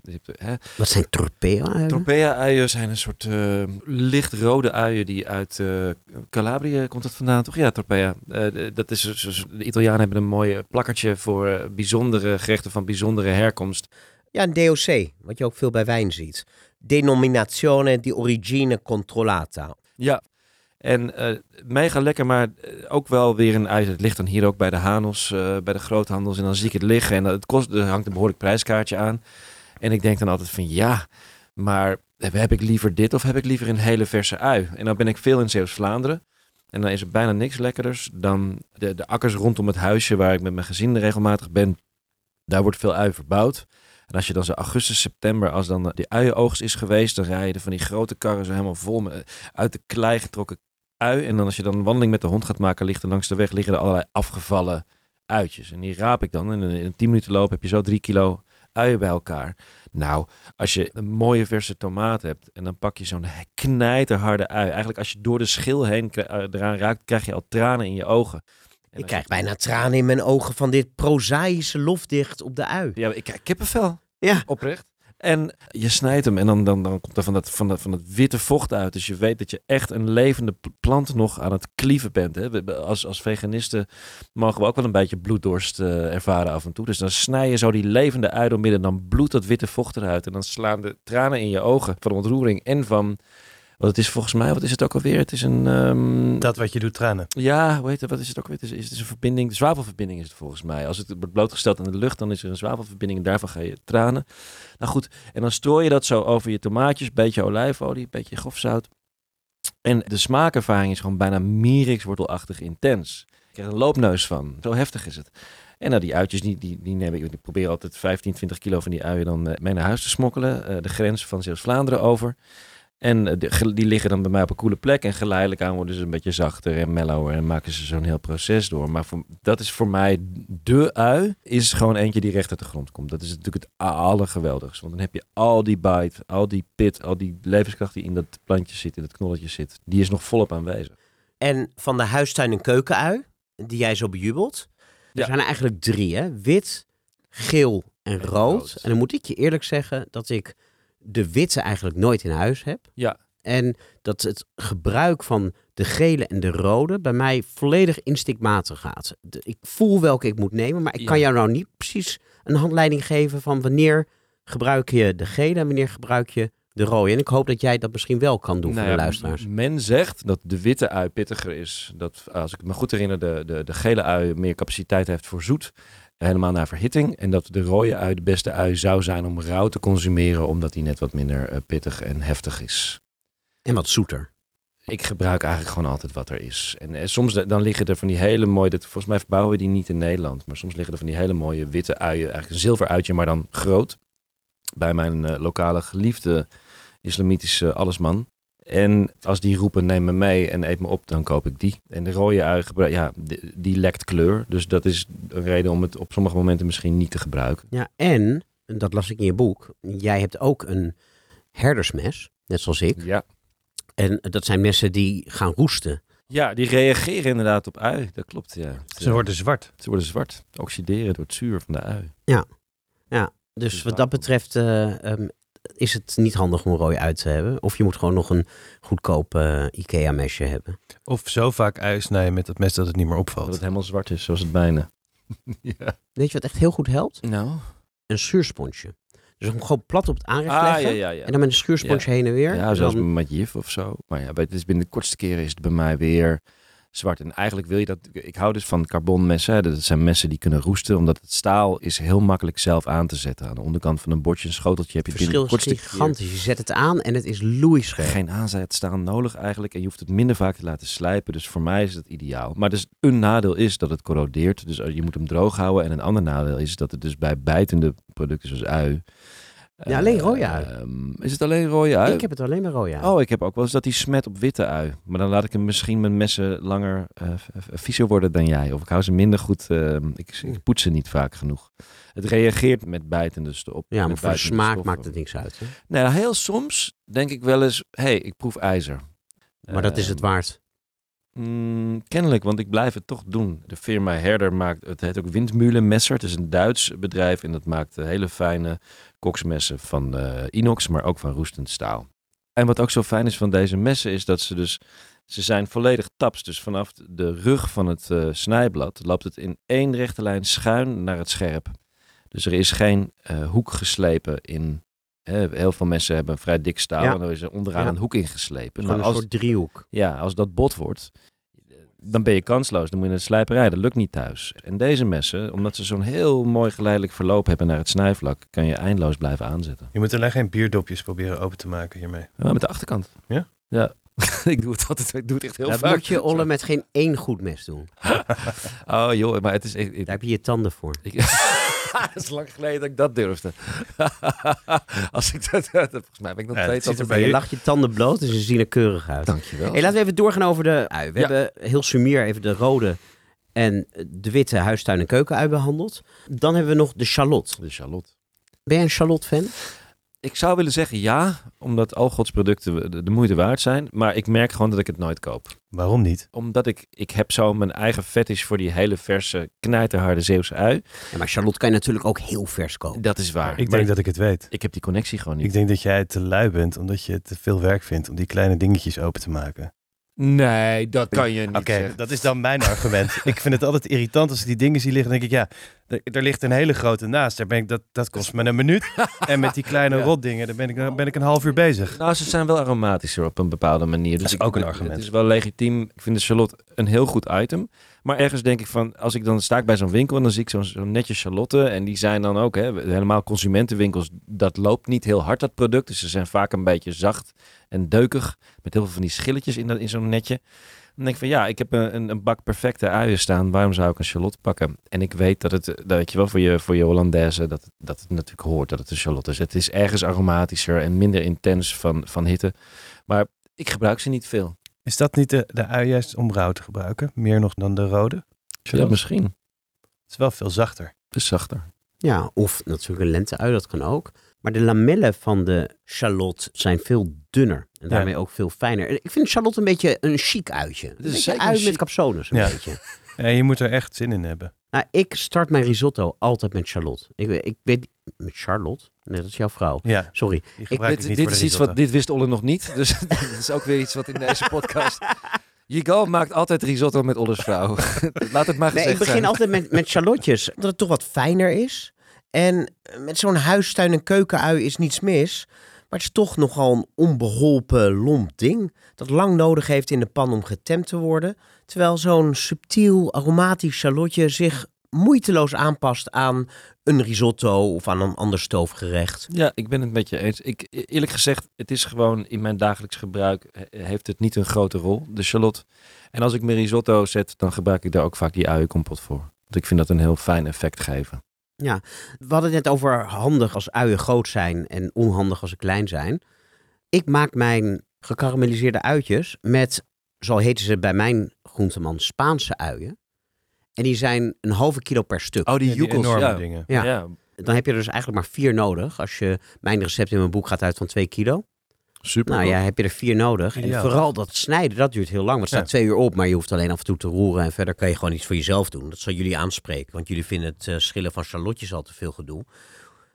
Wat zijn torpea-uien? Torpea-uien zijn een soort lichtrode uien die uit Calabrië komt dat vandaan, toch? Ja, torpea. Dat is, de Italianen hebben een mooi plakkertje voor bijzondere gerechten van bijzondere herkomst. Ja, een DOC, wat je ook veel bij wijn ziet. Denominazione di origine controllata. Ja. En mega lekker, maar ook wel weer een ui. Het ligt dan hier ook bij de Hanos, bij de groothandels. En dan zie ik het liggen en het kost, er hangt een behoorlijk prijskaartje aan. En ik denk dan altijd van ja, maar heb ik liever dit of heb ik liever een hele verse ui? En dan ben ik veel in Zeeuws-Vlaanderen. En dan is er bijna niks lekkerders dan de akkers rondom het huisje waar ik met mijn gezin regelmatig ben. Daar wordt veel ui verbouwd. En als je dan zo augustus, september, als dan die uienoogst is geweest, dan rijden van die grote karren zo helemaal vol met uit de klei getrokken ui. En dan als je dan een wandeling met de hond gaat maken, ligt er langs de weg liggen er allerlei afgevallen uitjes. En die raap ik dan. En in 10 minuten loop heb je zo 3 kilo uien bij elkaar. Nou, als je een mooie verse tomaat hebt en dan pak je zo'n knijterharde ui. Eigenlijk als je door de schil heen eraan raakt, krijg je al tranen in je ogen. Ik krijg bijna tranen in mijn ogen van dit prozaïsche lofdicht op de ui. Ja, ik krijg kippenvel. Ja. Oprecht. En je snijdt hem en dan komt er van dat witte vocht uit. Dus je weet dat je echt een levende plant nog aan het klieven bent. Hè? Als veganisten mogen we ook wel een beetje bloeddorst ervaren af en toe. Dus dan snij je zo die levende ui door midden. Dan bloedt dat witte vocht eruit. En dan slaan de tranen in je ogen van ontroering en van... Want het is volgens mij, wat is het ook alweer? Het is een... Dat wat je doet, tranen. Ja, wat is het ook alweer? Het is een verbinding, de zwavelverbinding is het volgens mij. Als het wordt blootgesteld aan de lucht, dan is er een zwavelverbinding en daarvan ga je tranen. Nou goed, en dan strooi je dat zo over je tomaatjes, beetje olijfolie, beetje grofzout. En de smaakervaring is gewoon bijna mierikswortelachtig intens. Ik krijg een loopneus van, zo heftig is het. En nou, die uitjes, die neem ik. Ik probeer altijd 15, 20 kilo van die uien dan mee naar huis te smokkelen. De grens van Zeeuws-Vlaanderen over. En die liggen dan bij mij op een koele plek. En geleidelijk aan worden ze een beetje zachter en mellower. En maken ze zo'n heel proces door. Maar dat is voor mij de ui. Is gewoon eentje die recht uit de grond komt. Dat is natuurlijk het allergeweldigste. Want dan heb je al die bite, al die pit, al die levenskracht die in dat plantje zit, in dat knolletje zit. Die is nog volop aanwezig. En van de huistuin en keukenui die jij zo bejubelt. Er zijn er eigenlijk drie, hè? Wit, geel en rood. En dan moet ik je eerlijk zeggen dat ik de witte eigenlijk nooit in huis heb. Ja. En dat het gebruik van de gele en de rode bij mij volledig instinctmatig gaat. Ik voel welke ik moet nemen, maar ik kan jou nou niet precies een handleiding geven van wanneer gebruik je de gele en wanneer gebruik je de rode. En ik hoop dat jij dat misschien wel kan doen voor de luisteraars. Men zegt dat de witte ui pittiger is. Dat, als ik me goed herinner, de gele ui meer capaciteit heeft voor zoet. Helemaal naar verhitting. En dat de rode ui de beste ui zou zijn om rauw te consumeren. Omdat die net wat minder pittig en heftig is. En wat zoeter. Ik gebruik eigenlijk gewoon altijd wat er is. En soms dan liggen er van die hele mooie... volgens mij verbouwen we die niet in Nederland. Maar soms liggen er van die hele mooie witte uien. Eigenlijk een zilver uitje, maar dan groot. Bij mijn lokale geliefde islamitische allesman. En als die roepen neem me mee en eet me op, dan koop ik die. En de rode ui, die lekt kleur. Dus dat is een reden om het op sommige momenten misschien niet te gebruiken. Ja, en, dat las ik in je boek, jij hebt ook een herdersmes, net zoals ik. Ja. En dat zijn messen die gaan roesten. Ja, die reageren inderdaad op ui, dat klopt. Ja. Ze worden zwart. Ze worden zwart, oxideren door het zuur van de ui. Ja. Dus wat dat betreft is het niet handig om een rode ui te hebben. Of je moet gewoon nog een goedkoop IKEA-mesje hebben. Of zo vaak ui snijden met het mes dat het niet meer opvalt. Dat het helemaal zwart is, zoals het bijna. Ja. Weet je wat echt heel goed helpt? Nou. Een schuursponsje. Dus om gewoon plat op het aanrecht leggen. Ja. En dan met een schuursponsje heen en weer. Ja, en zoals dan... met jif of zo. Maar ja, het is binnen de kortste keren is het bij mij weer... zwart. En eigenlijk wil je dat... Ik hou dus van carbonmessen. Dat zijn messen die kunnen roesten. Omdat het staal is heel makkelijk zelf aan te zetten. Aan de onderkant van een bordje, een schoteltje heb je verschil is gigantisch. Keer. Je zet het aan en het is loeischerp. Geen aanzetstaal nodig eigenlijk. En je hoeft het minder vaak te laten slijpen. Dus voor mij is dat ideaal. Maar dus een nadeel is dat het corrodeert. Dus je moet hem droog houden. En een ander nadeel is dat het dus bij bijtende producten zoals ui... Ja, alleen rode ui. Is het alleen rode ui? Ik heb het alleen maar rode ui. Oh, ik heb ook wel eens dat die smet op witte ui. Maar dan laat ik hem misschien mijn messen langer viezer worden dan jij. Of ik hou ze minder goed. Ik poets ze niet vaak genoeg. Het reageert met bijtende op. Ja, maar voor de smaak maakt het niks uit. Hè? Nou, heel soms denk ik wel eens, ik proef ijzer. Maar dat is het waard. Kennelijk, want ik blijf het toch doen. De firma Herder maakt, het heet ook Windmühlenmesser. Het is een Duits bedrijf en dat maakt hele fijne koksmessen van inox, maar ook van roestend staal. En wat ook zo fijn is van deze messen is dat ze zijn volledig taps. Dus vanaf de rug van het snijblad loopt het in één rechte lijn schuin naar het scherp. Dus er is geen hoek geslepen in... Heel veel mensen hebben een vrij dik staal en er is er onderaan een hoek ingeslepen. Nou, een soort driehoek. Ja, als dat bot wordt, dan ben je kansloos. Dan moet je naar de slijperij, dat lukt niet thuis. En deze messen, omdat ze zo'n heel mooi geleidelijk verloop hebben naar het snijvlak, kan je eindeloos blijven aanzetten. Je moet alleen geen bierdopjes proberen open te maken hiermee. Ja, met de achterkant. Ja? Ja. Ik doe het altijd, ik doe het echt heel vaak. Dat moet je, Olle, met geen één goed mes doen. Oh joh, maar het is... Daar heb je je tanden voor. Het is lang geleden dat ik dat durfde. Als ik dat... Volgens mij ben ik nog steeds... Je lacht je tanden bloot, dus ze zien er keurig uit. Dankjewel. Hey, laten we even doorgaan over de ui. We hebben heel sumier even de rode en de witte huistuin- en keukenui behandeld. Dan hebben we nog de shallot. Ben je een shallot-fan? Ik zou willen zeggen ja, omdat al Gods producten de moeite waard zijn. Maar ik merk gewoon dat ik het nooit koop. Waarom niet? Omdat ik heb zo mijn eigen fetish voor die hele verse, knijterharde Zeeuwse ui. Ja, maar shallot kan je natuurlijk ook heel vers kopen. Dat is waar. Ik denk dat ik het weet. Ik heb die connectie gewoon niet. Ik denk dat jij te lui bent, omdat je te veel werk vindt om die kleine dingetjes open te maken. Nee, dat kan je niet zeggen. Dat is dan mijn argument. Ik vind het altijd irritant als ik die dingen zie liggen. Dan denk ik, er ligt een hele grote naast. Daar ben ik, dat kost me een minuut. En met die kleine rotdingen, dan ben ik een half uur bezig. Nou, ze zijn wel aromatischer op een bepaalde manier. Dus dat is ook een argument. Het is wel legitiem. Ik vind de shallot een heel goed item. Maar ergens denk ik van, als ik dan sta ik bij zo'n winkel en dan zie ik zo'n netje shallotten. En die zijn dan ook, helemaal consumentenwinkels. Dat loopt niet heel hard, dat product. Dus ze zijn vaak een beetje zacht en deukig. Met heel veel van die schilletjes in zo'n netje. Dan denk ik van, ik heb een bak perfecte uien staan. Waarom zou ik een shallot pakken? En ik weet dat het, weet je wel, voor je Hollandaise, dat het natuurlijk hoort dat het een shallot is. Het is ergens aromatischer en minder intens van hitte. Maar ik gebruik ze niet veel. Is dat niet de ui juist om rauw te gebruiken? Meer nog dan de rode? Ja, misschien. Het is wel veel zachter. Het is zachter. Ja, of natuurlijk een lenteui, dat kan ook. Maar de lamellen van de shallot zijn veel dunner. En daarmee ook veel fijner. Ik vind shallot een beetje een chic uitje. Het is een ui met capsones een beetje. Je moet er echt zin in hebben. Nou, ik start mijn risotto altijd met Charlotte. Ik weet... Met Charlotte? Nee, dat is jouw vrouw. Ja. Sorry. Dit wist Olle nog niet. Dus dat is ook weer iets wat in deze podcast... Jigal maakt altijd risotto met Olles vrouw. Laat het maar gezegd zijn. Ik begin altijd met Charlotjes. Dat het toch wat fijner is. En met zo'n huistuin en keukenui is niets mis. Maar het is toch nogal een onbeholpen lomp ding. Dat lang nodig heeft in de pan om getemd te worden. Terwijl zo'n subtiel aromatisch Charlotje zich moeiteloos aanpast aan een risotto of aan een ander stoofgerecht. Ja, ik ben het met je eens. Eerlijk gezegd, het is gewoon in mijn dagelijks gebruik heeft het niet een grote rol, de Charlotte. En als ik mijn risotto zet, dan gebruik ik daar ook vaak die uienkompot voor. Want ik vind dat een heel fijn effect geven. Ja, we hadden het net over handig als uien groot zijn en onhandig als ze klein zijn. Ik maak mijn gekarameliseerde uitjes met, zo heten ze bij mijn groenteman, Spaanse uien. En die zijn een halve kilo per stuk. Oh, die joekels. Enorme dingen. Ja. Ja. Dan heb je dus eigenlijk maar 4 nodig. Als je mijn recept in mijn boek gaat uit van 2 kilo. Super. Nou ja, heb je er 4 nodig. En vooral dat snijden, dat duurt heel lang. Want het staat 2 uur op, maar je hoeft alleen af en toe te roeren. En verder kan je gewoon iets voor jezelf doen. Dat zal jullie aanspreken. Want jullie vinden het schillen van charlotjes al te veel gedoe.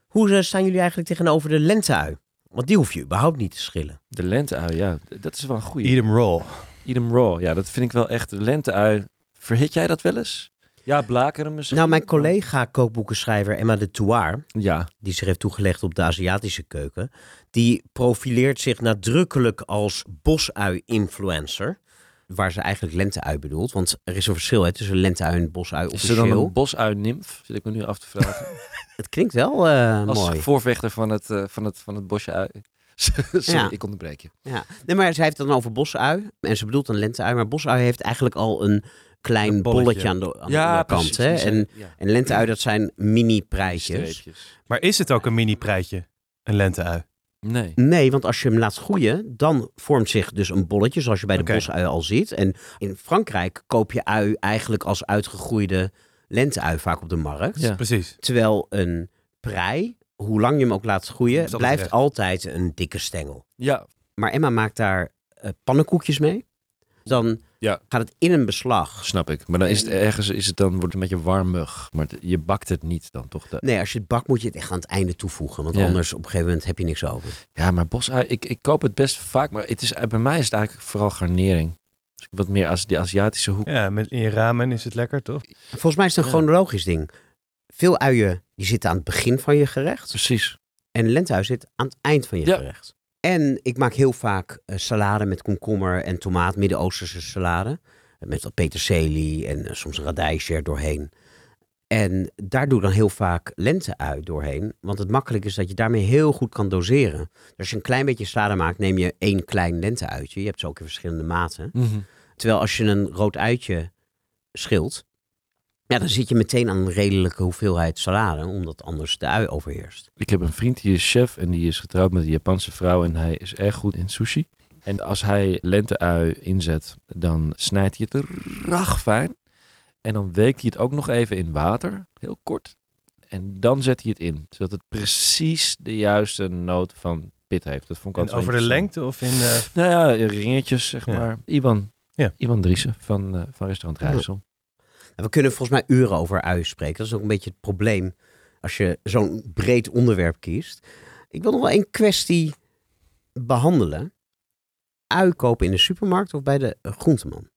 Hoe staan jullie eigenlijk tegenover de lenteui? Want die hoef je überhaupt niet te schillen. De lenteui, ja. Dat is wel een goeie. Eat 'em raw. Eat 'em raw, ja. Dat vind ik wel echt. De lenteui, verhit jij dat wel eens? Ja, blakeren misschien. Nou, mijn collega kookboekenschrijver Emma de Thouar, die zich heeft toegelegd op de Aziatische keuken, die profileert zich nadrukkelijk als bosui-influencer. Waar ze eigenlijk lenteui bedoelt. Want er is een verschil tussen lenteui en bosui officieel. Is er dan een bosui-nimf? Zit ik me nu af te vragen. Het klinkt wel mooi. Als voorvechter van het bosui. Sorry, ik onderbreek je. Ja. Nee, maar zij heeft het dan over bosui. En ze bedoelt een lenteui. Maar bosui heeft eigenlijk al een klein bolletje aan de kant. Hè? En lenteui, dat zijn mini-prijtjes. Maar is het ook een mini-prijtje, een lenteui? Nee, want als je hem laat groeien, dan vormt zich dus een bolletje, zoals je bij de bosui al ziet. En in Frankrijk koop je ui eigenlijk als uitgegroeide lenteui vaak op de markt. Ja. Precies. Terwijl een prei, hoe lang je hem ook laat groeien, blijft altijd een dikke stengel. Ja. Maar Emma maakt daar pannenkoekjes mee. Dan gaat het in een beslag. Snap ik. Maar dan is het ergens, wordt het een beetje warmig. Maar je bakt het niet dan toch? Nee, als je het bakt moet je het echt aan het einde toevoegen. Want anders op een gegeven moment heb je niks over. Ja, maar bosui, ik koop het best vaak. Maar bij mij is het eigenlijk vooral garnering. Dus wat meer als die Aziatische hoek. Ja, met in je ramen is het lekker, toch? Volgens mij is het een chronologisch ding. Veel uien die zitten aan het begin van je gerecht. Precies. En lentui zit aan het eind van je gerecht. En ik maak heel vaak salade met komkommer en tomaat, Midden-Oosterse salade. Met peterselie en soms een radijsje er doorheen. En daar doe ik dan heel vaak lentui doorheen. Want het makkelijk is dat je daarmee heel goed kan doseren. Dus als je een klein beetje salade maakt, neem je 1 klein lenteuitje. Je hebt ze ook in verschillende maten. Mm-hmm. Terwijl als je een rood uitje schilt, dan zit je meteen aan een redelijke hoeveelheid salade, omdat anders de ui overheerst. Ik heb een vriend, die is chef en die is getrouwd met een Japanse vrouw en hij is erg goed in sushi. En als hij lenteui inzet, dan snijdt hij het ragfijn en dan weekt hij het ook nog even in water, heel kort. En dan zet hij het in, zodat het precies de juiste noot van pit heeft. Dat vond ik altijd over de lengte of in de... Nou ja, ringetjes, zeg maar. Iwan Driessen van restaurant Rijssel. We kunnen volgens mij uren over uien spreken. Dat is ook een beetje het probleem als je zo'n breed onderwerp kiest. Ik wil nog wel 1 kwestie behandelen. Ui kopen in de supermarkt of bij de groenteman?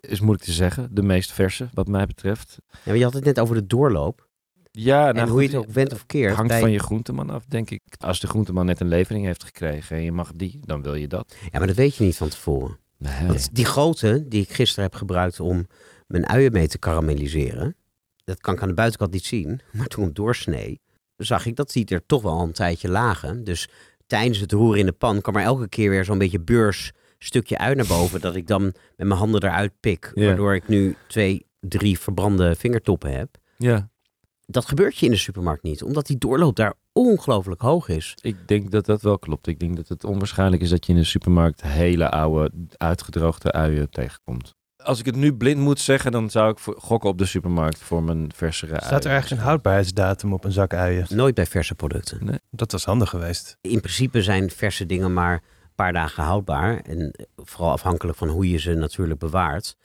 Is moeilijk te zeggen. De meest verse, wat mij betreft. Ja, maar je had het net over de doorloop. Ja, nou en goed, hoe je het ook wendt of keert. Hangt van je groenteman af, denk ik. Als de groenteman net een levering heeft gekregen en je mag die, dan wil je dat. Ja, maar dat weet je niet van tevoren. Nee. Want die grote die ik gisteren heb gebruikt om mijn uien mee te karamelliseren, dat kan ik aan de buitenkant niet zien. Maar toen ik doorsnee, zag ik dat die er toch wel een tijdje lagen. Dus tijdens het roeren in de pan kwam er elke keer weer zo'n beetje beursstukje ui naar boven. Dat ik dan met mijn handen eruit pik. Ja. Waardoor ik nu 2, 3 verbrande vingertoppen heb. Ja. Dat gebeurt je in de supermarkt niet. Omdat die doorloop daar ongelooflijk hoog is. Ik denk dat dat wel klopt. Ik denk dat het onwaarschijnlijk is dat je in de supermarkt hele oude, uitgedroogde uien tegenkomt. Als ik het nu blind moet zeggen, dan zou ik gokken op de supermarkt voor mijn versere uien. Staat er ergens een houdbaarheidsdatum op een zak uien? Nooit bij verse producten. Nee. Dat was handig geweest. In principe zijn verse dingen maar een paar dagen houdbaar. En vooral afhankelijk van hoe je ze natuurlijk bewaart.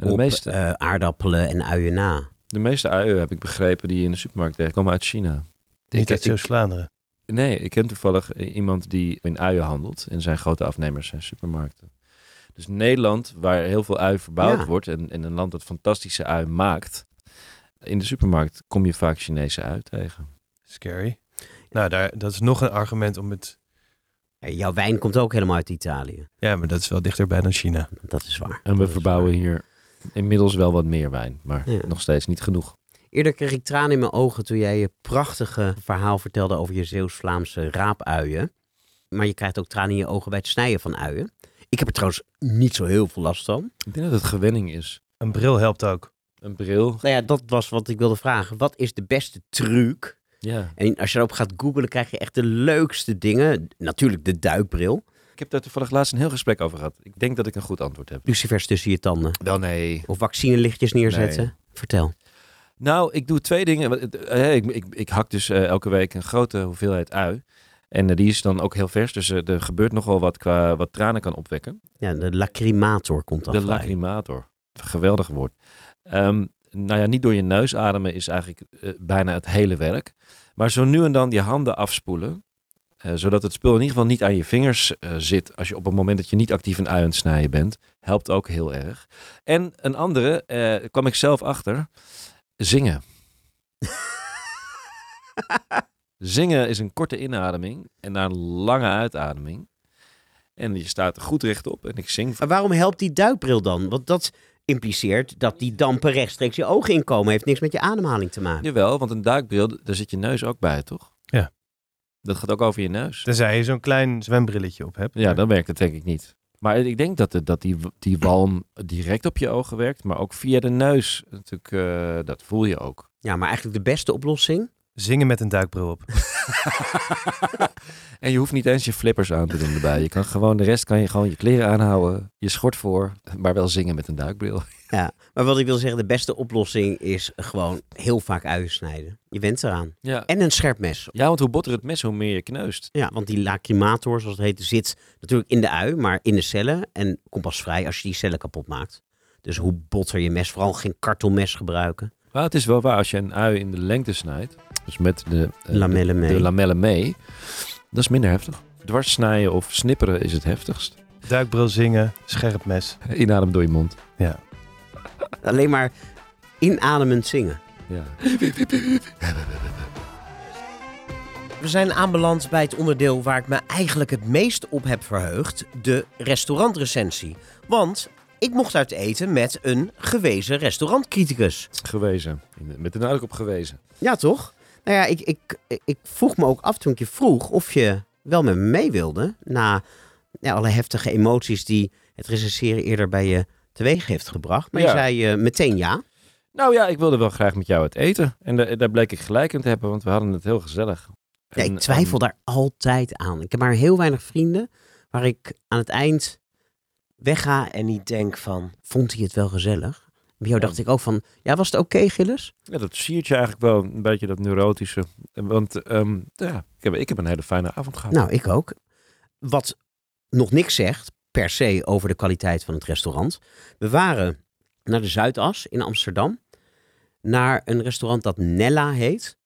En de meeste aardappelen en uien na. De meeste uien, heb ik begrepen, die je in de supermarkt tegenkomen uit China. Niet uit Zeeuws-Vlaanderen? Nee, ik ken toevallig iemand die in uien handelt. En zijn grote afnemers zijn supermarkten. Dus Nederland, waar heel veel ui verbouwd wordt... en een land dat fantastische ui maakt... in de supermarkt kom je vaak Chinese ui tegen. Scary. Nou, dat is nog een argument om het... Jouw wijn komt ook helemaal uit Italië. Ja, maar dat is wel dichterbij dan China. Dat is waar. En we verbouwen hier inmiddels wel wat meer wijn. Maar nog steeds niet genoeg. Eerder kreeg ik tranen in mijn ogen toen jij je prachtige verhaal vertelde... over je Zeeuws-Vlaamse raapuien. Maar je krijgt ook tranen in je ogen bij het snijden van uien. Ik heb er trouwens niet zo heel veel last van. Ik denk dat het gewenning is. Een bril helpt ook. Een bril? Nou ja, dat was wat ik wilde vragen. Wat is de beste truc... Ja. En als je erop gaat googlen, krijg je echt de leukste dingen. Natuurlijk de duikbril. Ik heb daar toevallig laatst een heel gesprek over gehad. Ik denk dat ik een goed antwoord heb. Lucifers tussen je tanden. Wel nee. Of vaccinelichtjes neerzetten. Nee. Vertel. Nou, ik doe twee dingen. Ik hak dus elke week een grote hoeveelheid ui. En die is dan ook heel vers. Dus er gebeurt nogal wat qua wat tranen kan opwekken. Ja, de lacrimator komt af. De lacrimator. Geweldig woord. Nou ja, niet door je neus ademen is eigenlijk bijna het hele werk. Maar zo nu en dan je handen afspoelen. Zodat het spul in ieder geval niet aan je vingers zit. Als je op het moment dat je niet actief een ui aan het snijden bent. Helpt ook heel erg. En een andere, kwam ik zelf achter. Zingen. Zingen is een korte inademing. En na een lange uitademing. En je staat er goed rechtop. En ik zing. Maar waarom helpt die duikbril dan? Want dat... impliceert dat die dampen rechtstreeks je ogen inkomen. Heeft niks met je ademhaling te maken. Jawel, want een duikbril, daar zit je neus ook bij, toch? Ja. Dat gaat ook over je neus. Tenzij je zo'n klein zwembrilletje op hebt. Ja, dan werkt het denk ik niet. Maar ik denk dat die walm direct op je ogen werkt, maar ook via de neus. Natuurlijk, dat voel je ook. Ja, maar eigenlijk de beste oplossing? Zingen met een duikbril op. En je hoeft niet eens je flippers aan te doen erbij. Je kan gewoon, de rest kan je gewoon je kleren aanhouden. Je schort voor, maar wel zingen met een duikbril. Ja, maar wat ik wil zeggen, de beste oplossing is gewoon heel vaak uien snijden. Je went eraan. Ja. En een scherp mes. Ja, want hoe botter het mes, hoe meer je kneust. Ja, want die lacrimator, zoals het heet, zit natuurlijk in de ui, maar in de cellen. En komt pas vrij als je die cellen kapot maakt. Dus hoe botter je mes, vooral geen kartelmes gebruiken. Maar het is wel waar, als je een ui in de lengte snijdt, dus met de lamellen mee, dat is minder heftig. Dwars snijden of snipperen is het heftigst. Duikbril, zingen, scherp mes. Inademen door je mond. Ja. Alleen maar inademend zingen. Ja. We zijn aanbeland bij het onderdeel waar ik me eigenlijk het meest op heb verheugd, de restaurantrecensie. Want... ik mocht uit eten met een gewezen restaurantcriticus. Gewezen. Met de nadruk op gewezen. Ja, toch? Nou ja, ik vroeg me ook af toen ik je vroeg of je wel met me mee wilde. Na alle heftige emoties die het recenseren eerder bij je teweeg heeft gebracht. Maar je zei meteen ja. Nou ja, ik wilde wel graag met jou uit eten. En daar bleek ik gelijk in te hebben, want we hadden het heel gezellig. Ja, ik twijfel daar altijd aan. Ik heb maar heel weinig vrienden waar ik aan het eind... wegga en niet denk van, vond hij het wel gezellig? Bij jou dacht ik ook van, ja, was het oké, Gilles? Ja, dat siert je eigenlijk wel, een beetje dat neurotische. Want ik heb een hele fijne avond gehad. Nou, ik ook. Wat nog niks zegt, per se, over de kwaliteit van het restaurant. We waren naar de Zuidas in Amsterdam. Naar een restaurant dat Nela heet.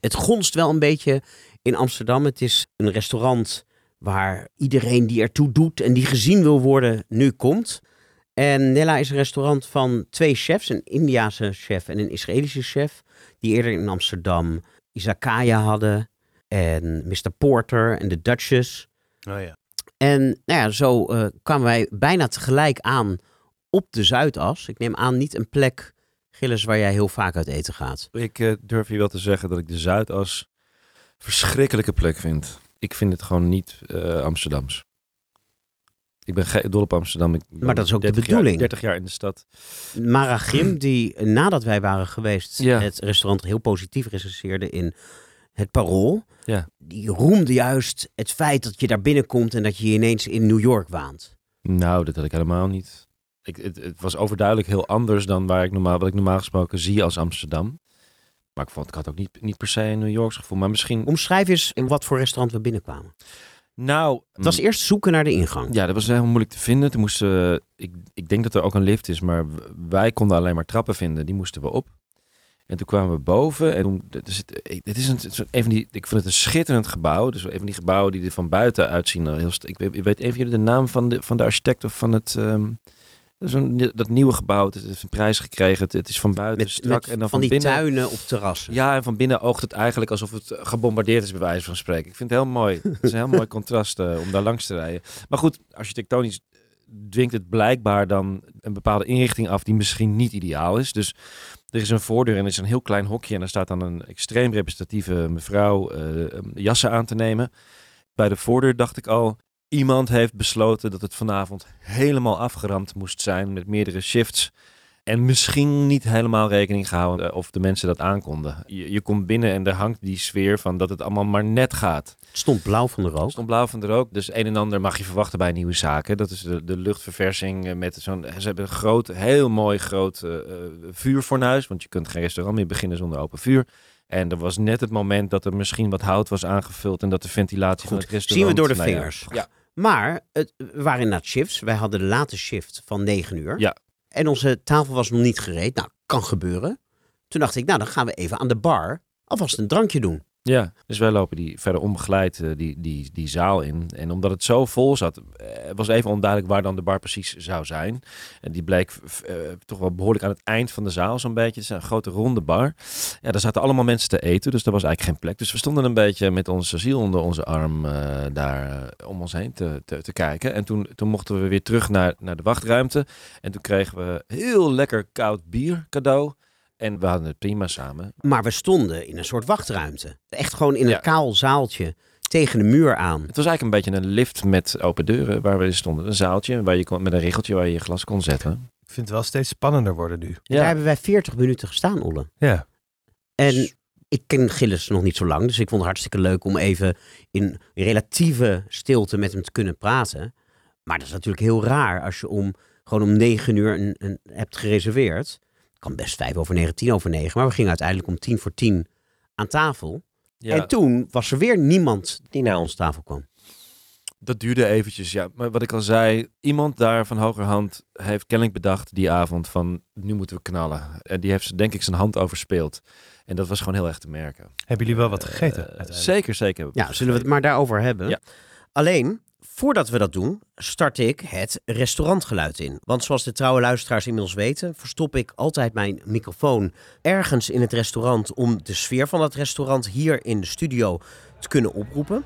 Het gonst wel een beetje in Amsterdam. Het is een restaurant... waar iedereen die ertoe doet en die gezien wil worden, nu komt. En Nela is een restaurant van 2 chefs. Een Indiase chef en een Israëlische chef. Die eerder in Amsterdam Izakaya hadden. En Mr. Porter en de Duchess. Oh ja. En nou ja, zo kwamen wij bijna tegelijk aan op de Zuidas. Ik neem aan niet een plek, Gilles, waar jij heel vaak uit eten gaat. Ik durf je wel te zeggen dat ik de Zuidas verschrikkelijke plek vind. Ik vind het gewoon niet Amsterdams. Ik ben dol op Amsterdam. Maar dat is ook de bedoeling. 30 jaar in de stad. Maragim, die nadat wij waren geweest... het restaurant heel positief recenseerde in het Parool... Ja. Die roemde juist het feit dat je daar binnenkomt... en dat je ineens in New York waant. Nou, dat had ik helemaal niet. Het was overduidelijk heel anders dan wat ik normaal gesproken zie als Amsterdam. Maar ik had ook niet per se een New Yorks gevoel, maar misschien... Omschrijf eens in wat voor restaurant we binnenkwamen. Nou, het was eerst zoeken naar de ingang. Ja, dat was heel moeilijk te vinden. Toen moesten, ik denk dat er ook een lift is, maar wij konden alleen maar trappen vinden. Die moesten we op. En toen kwamen we boven. En dit is een van die, ik vind het een schitterend gebouw. Dus een van die gebouwen die er van buiten uitzien. Heel, ik weet even jullie de naam van de architect of van het... Dat nieuwe gebouw, het heeft een prijs gekregen. Het is van buiten strak. En dan van die binnen, tuinen op terrassen. Ja, en van binnen oogt het eigenlijk alsof het gebombardeerd is, bij wijze van spreken. Ik vind het heel mooi. Het is een heel mooi contrast om daar langs te rijden. Maar goed, architectonisch dwingt het blijkbaar dan een bepaalde inrichting af die misschien niet ideaal is. Dus er is een voordeur en er is een heel klein hokje. En daar staat dan een extreem representatieve mevrouw jassen aan te nemen. Bij de voordeur dacht ik al... Iemand heeft besloten dat het vanavond helemaal afgeramd moest zijn met meerdere shifts. En misschien niet helemaal rekening gehouden of de mensen dat aankonden. Je komt binnen en er hangt die sfeer van dat het allemaal maar net gaat. Het stond blauw van de rook. Dus een en ander mag je verwachten bij nieuwe zaken. Dat is de luchtverversing met ze hebben een heel mooi groot vuurfornuis. Want je kunt geen restaurant meer beginnen zonder open vuur. En er was net het moment dat er misschien wat hout was aangevuld en dat de ventilatie van het restaurant... Zien we door de vingers. Ja. Maar we waren inderdaad shifts. Wij hadden de late shift van 9 uur. Ja. En onze tafel was nog niet gereed. Nou, kan gebeuren. Toen dacht ik, nou, dan gaan we even aan de bar alvast een drankje doen. Ja, dus wij lopen die verder onbegeleid die zaal in. En omdat het zo vol zat, was even onduidelijk waar dan de bar precies zou zijn. En die bleek toch wel behoorlijk aan het eind van de zaal zo'n beetje. Het is een grote ronde bar. Ja, daar zaten allemaal mensen te eten, dus daar was eigenlijk geen plek. Dus we stonden een beetje met onze ziel onder onze arm daar om ons heen te kijken. En toen mochten we weer terug naar de wachtruimte. En toen kregen we heel lekker koud bier cadeau. En we hadden het prima samen. Maar we stonden in een soort wachtruimte. Echt gewoon in een kaal zaaltje tegen de muur aan. Het was eigenlijk een beetje een lift met open deuren waar we stonden. Een zaaltje waar je met een richeltje waar je je glas kon zetten. Ik vind het wel steeds spannender worden nu. Ja. Daar hebben wij 40 minuten gestaan, Olle. Ja. En ik ken Gilles nog niet zo lang. Dus ik vond het hartstikke leuk om even in relatieve stilte met hem te kunnen praten. Maar dat is natuurlijk heel raar als je gewoon om 9 uur een hebt gereserveerd... kan best 8:55, 9:10. Maar we gingen uiteindelijk om 9:50 aan tafel. Ja. En toen was er weer niemand die naar onze tafel kwam. Dat duurde eventjes, ja. Maar wat ik al zei, iemand daar van hogerhand heeft kennelijk bedacht die avond van nu moeten we knallen. En die heeft denk ik zijn hand overspeeld. En dat was gewoon heel erg te merken. Hebben jullie wel wat gegeten? Zeker. Ja, zullen we het maar daarover hebben? Ja. Alleen... Voordat we dat doen, start ik het restaurantgeluid in. Want zoals de trouwe luisteraars inmiddels weten... verstop ik altijd mijn microfoon ergens in het restaurant... om de sfeer van dat restaurant hier in de studio te kunnen oproepen.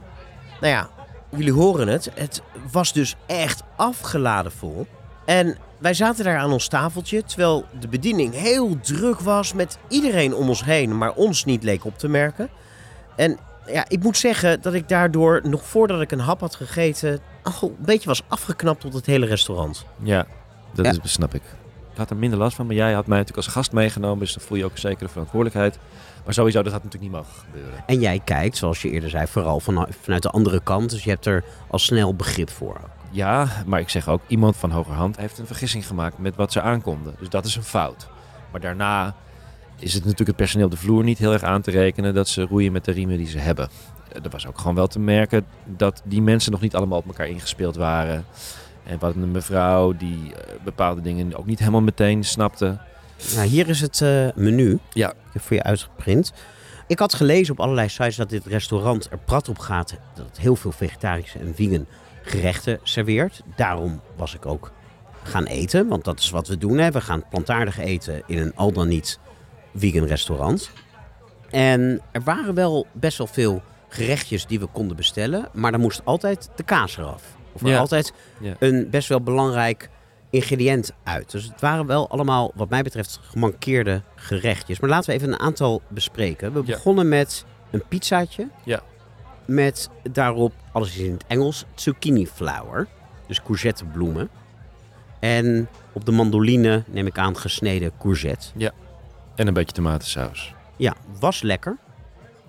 Nou ja, jullie horen het. Het was dus echt afgeladen vol. En wij zaten daar aan ons tafeltje... terwijl de bediening heel druk was met iedereen om ons heen... maar ons niet leek op te merken. En... Ja, ik moet zeggen dat ik daardoor, nog voordat ik een hap had gegeten... een beetje was afgeknapt op het hele restaurant. Ja, dat snap ik. Ik had er minder last van, maar jij had mij natuurlijk als gast meegenomen... dus dan voel je ook een zekere verantwoordelijkheid. Maar sowieso, dat had natuurlijk niet mogen gebeuren. En jij kijkt, zoals je eerder zei, vooral vanuit de andere kant. Dus je hebt er al snel begrip voor. Ja, maar ik zeg ook, iemand van hogerhand heeft een vergissing gemaakt... met wat ze aankonden. Dus dat is een fout. Maar daarna... is het natuurlijk het personeel de vloer niet heel erg aan te rekenen... dat ze roeien met de riemen die ze hebben. Er was ook gewoon wel te merken dat die mensen nog niet allemaal op elkaar ingespeeld waren. En we hadden een mevrouw die bepaalde dingen ook niet helemaal meteen snapte. Nou, hier is het menu. Ja. Ik heb voor je uitgeprint. Ik had gelezen op allerlei sites dat dit restaurant er prat op gaat... dat het heel veel vegetarische en vegan gerechten serveert. Daarom was ik ook gaan eten, want dat is wat we doen. Hè. We gaan plantaardig eten in een al dan niet... vegan restaurant. En er waren wel best wel veel gerechtjes die we konden bestellen, maar dan moest altijd de kaas eraf. Of altijd een best wel belangrijk ingrediënt uit. Dus het waren wel allemaal, wat mij betreft, gemankeerde gerechtjes. Maar laten we even een aantal bespreken. We begonnen met een pizzaatje. Ja. Met daarop, alles is in het Engels, zucchini flour. Dus courgette bloemen. En op de mandoline, neem ik aan, gesneden courgette. Ja. En een beetje tomatensaus. Ja, was lekker.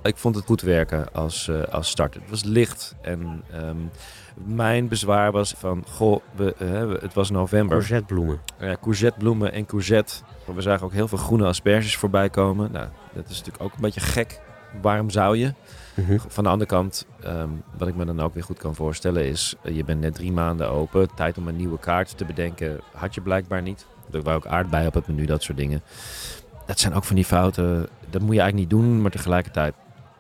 Ik vond het goed werken als starter. Het was licht. En mijn bezwaar was van... Goh, het was november. Courgettebloemen. Ja, courgettebloemen en courgette. We zagen ook heel veel groene asperges voorbij komen. Nou, dat is natuurlijk ook een beetje gek. waarom zou je? Uh-huh. Van de andere kant, wat ik me dan ook weer goed kan voorstellen is... je bent net 3 maanden open, tijd om een nieuwe kaart te bedenken... had je blijkbaar niet. Er waren ook aardbeien op het menu, dat soort dingen. Dat zijn ook van die fouten. Dat moet je eigenlijk niet doen, maar tegelijkertijd...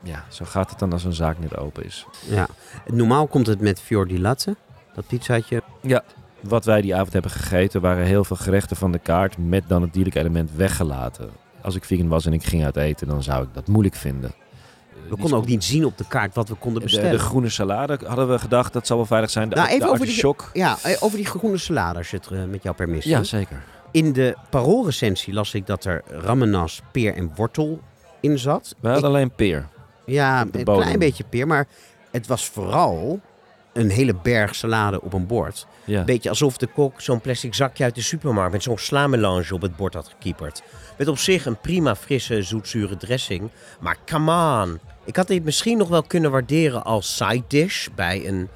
ja, zo gaat het dan als een zaak net open is. Ja. Normaal komt het met fior di latte, dat pizzaatje. Ja, wat wij die avond hebben gegeten... waren heel veel gerechten van de kaart... met dan het dierlijke element weggelaten. Als ik vegan was en ik ging uit eten... dan zou ik dat moeilijk vinden. We konden ook niet zien op de kaart wat we konden bestellen. De groene salade hadden we gedacht, dat zal wel veilig zijn. Over die groene salade, als je het met jouw permissie. Ja, zeker. In de Parool-recensie las ik dat er ramenas, peer en wortel in zat. We hadden alleen peer. Ja, een klein beetje peer, maar het was vooral een hele berg salade op een bord. Ja. Beetje alsof de kok zo'n plastic zakje uit de supermarkt... met zo'n slamelange op het bord had gekieperd. Met op zich een prima frisse, zoetzure dressing. Maar come on! Ik had dit misschien nog wel kunnen waarderen als side dish... bij een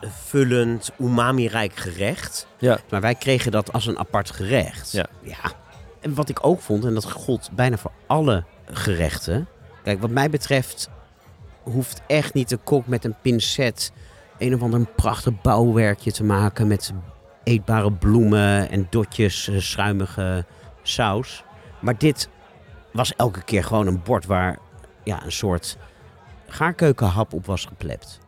vullend, umami-rijk gerecht. Ja. Maar wij kregen dat als een apart gerecht. Ja. Ja. En wat ik ook vond, en dat gold bijna voor alle gerechten... Kijk, wat mij betreft hoeft echt niet de kok met een pincet... een of ander prachtig bouwwerkje te maken... met eetbare bloemen en dotjes, schuimige saus. Maar dit was elke keer gewoon een bord waar... ja, een soort gaarkeukenhap op was geplept.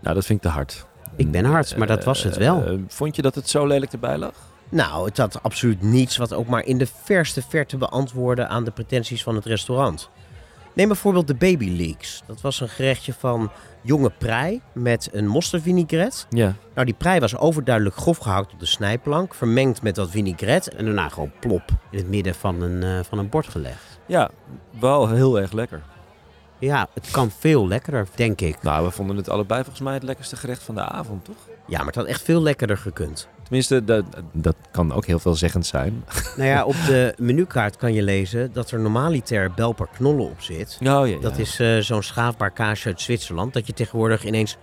Nou, dat vind ik te hard. Ik ben hard, maar dat was het wel. Vond je dat het zo lelijk erbij lag? Nou, het had absoluut niets wat ook maar in de verste verte beantwoordde... aan de pretenties van het restaurant. Neem bijvoorbeeld de Baby Leeks. Dat was een gerechtje van jonge prei met een mosterdvinaigrette. Ja. Nou, die prei was overduidelijk grof gehakt op de snijplank... vermengd met dat vinaigrette en daarna gewoon plop... in het midden van een bord gelegd. Ja, wel heel erg lekker. Ja, het kan veel lekkerder, denk ik. Nou, we vonden het allebei volgens mij het lekkerste gerecht van de avond, toch? Ja, maar het had echt veel lekkerder gekund. Tenminste, dat kan ook heel veelzeggend zijn. Nou ja, op de menukaart kan je lezen dat er normaliter Belper Knollen op zit. Oh, ja, ja. Dat is zo'n schaafbaar kaasje uit Zwitserland... dat je tegenwoordig ineens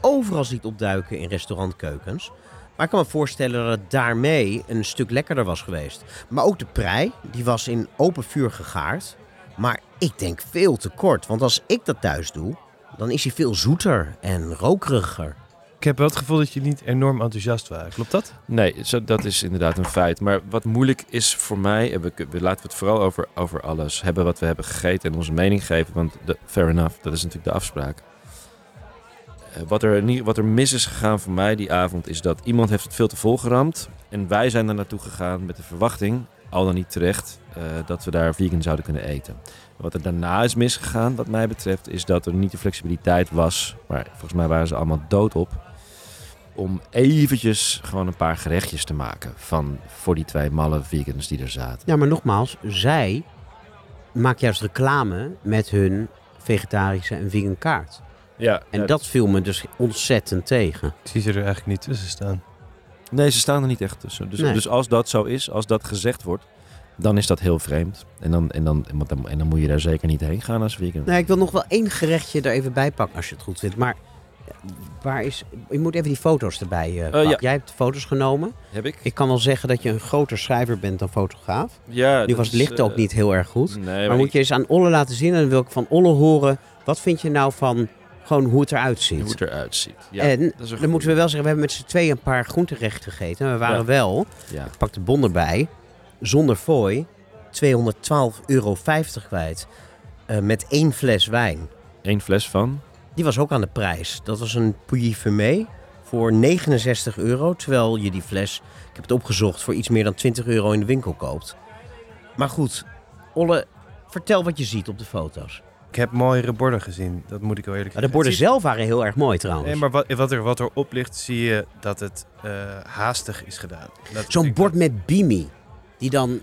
overal ziet opduiken in restaurantkeukens. Maar ik kan me voorstellen dat het daarmee een stuk lekkerder was geweest. Maar ook de prei, die was in open vuur gegaard... Maar ik denk veel te kort, want als ik dat thuis doe, dan is hij veel zoeter en rokeriger. Ik heb wel het gevoel dat je niet enorm enthousiast was. Klopt dat? Nee, dat is inderdaad een feit. Maar wat moeilijk is voor mij, en laten we het vooral over alles hebben wat we hebben gegeten en onze mening geven. Want fair enough, dat is natuurlijk de afspraak. Wat er mis is gegaan voor mij die avond is dat iemand heeft het veel te vol geramd. En wij zijn daar naartoe gegaan met de verwachting... al dan niet terecht, dat we daar vegan zouden kunnen eten. Wat er daarna is misgegaan, wat mij betreft... is dat er niet de flexibiliteit was... maar volgens mij waren ze allemaal dood op... om eventjes gewoon een paar gerechtjes te maken... voor die 2 malle vegans die er zaten. Ja, maar nogmaals, zij maken juist reclame... met hun vegetarische en vegan kaart. Ja, en dat viel me dus ontzettend tegen. Ik zie ze er eigenlijk niet tussen staan. Nee, ze staan er niet echt tussen. Dus als dat zo is, als dat gezegd wordt, dan is dat heel vreemd. En dan moet je daar zeker niet heen gaan als vegan. Nee, ik wil nog wel 1 gerechtje er even bij pakken, als je het goed vindt. Maar waar is... Je moet even die foto's erbij pakken. Ja. Jij hebt de foto's genomen. Heb ik? Ik kan wel zeggen dat je een groter schrijver bent dan fotograaf. Ja. Nu was het licht ook niet heel erg goed. Nee, maar moet je eens aan Olle laten zien en dan wil ik van Olle horen... wat vind je nou van... gewoon hoe het eruit ziet. Ja, en dan moeten we wel zeggen, we hebben met z'n 2 een paar groenterechten gegeten. We waren wel, ik pak de bon erbij, zonder fooi, €212,50 kwijt. Met 1 fles wijn. 1 fles van? Die was ook aan de prijs. Dat was een Pouilly Fumé voor €69. Terwijl je die fles, ik heb het opgezocht, voor iets meer dan €20 in de winkel koopt. Maar goed, Olle, vertel wat je ziet op de foto's. Ik heb mooiere borden gezien, dat moet ik wel eerlijk zeggen. De borden zelf waren heel erg mooi trouwens. Nee, maar wat er op ligt, zie je dat het haastig is gedaan. Zo'n bord met bimi, die dan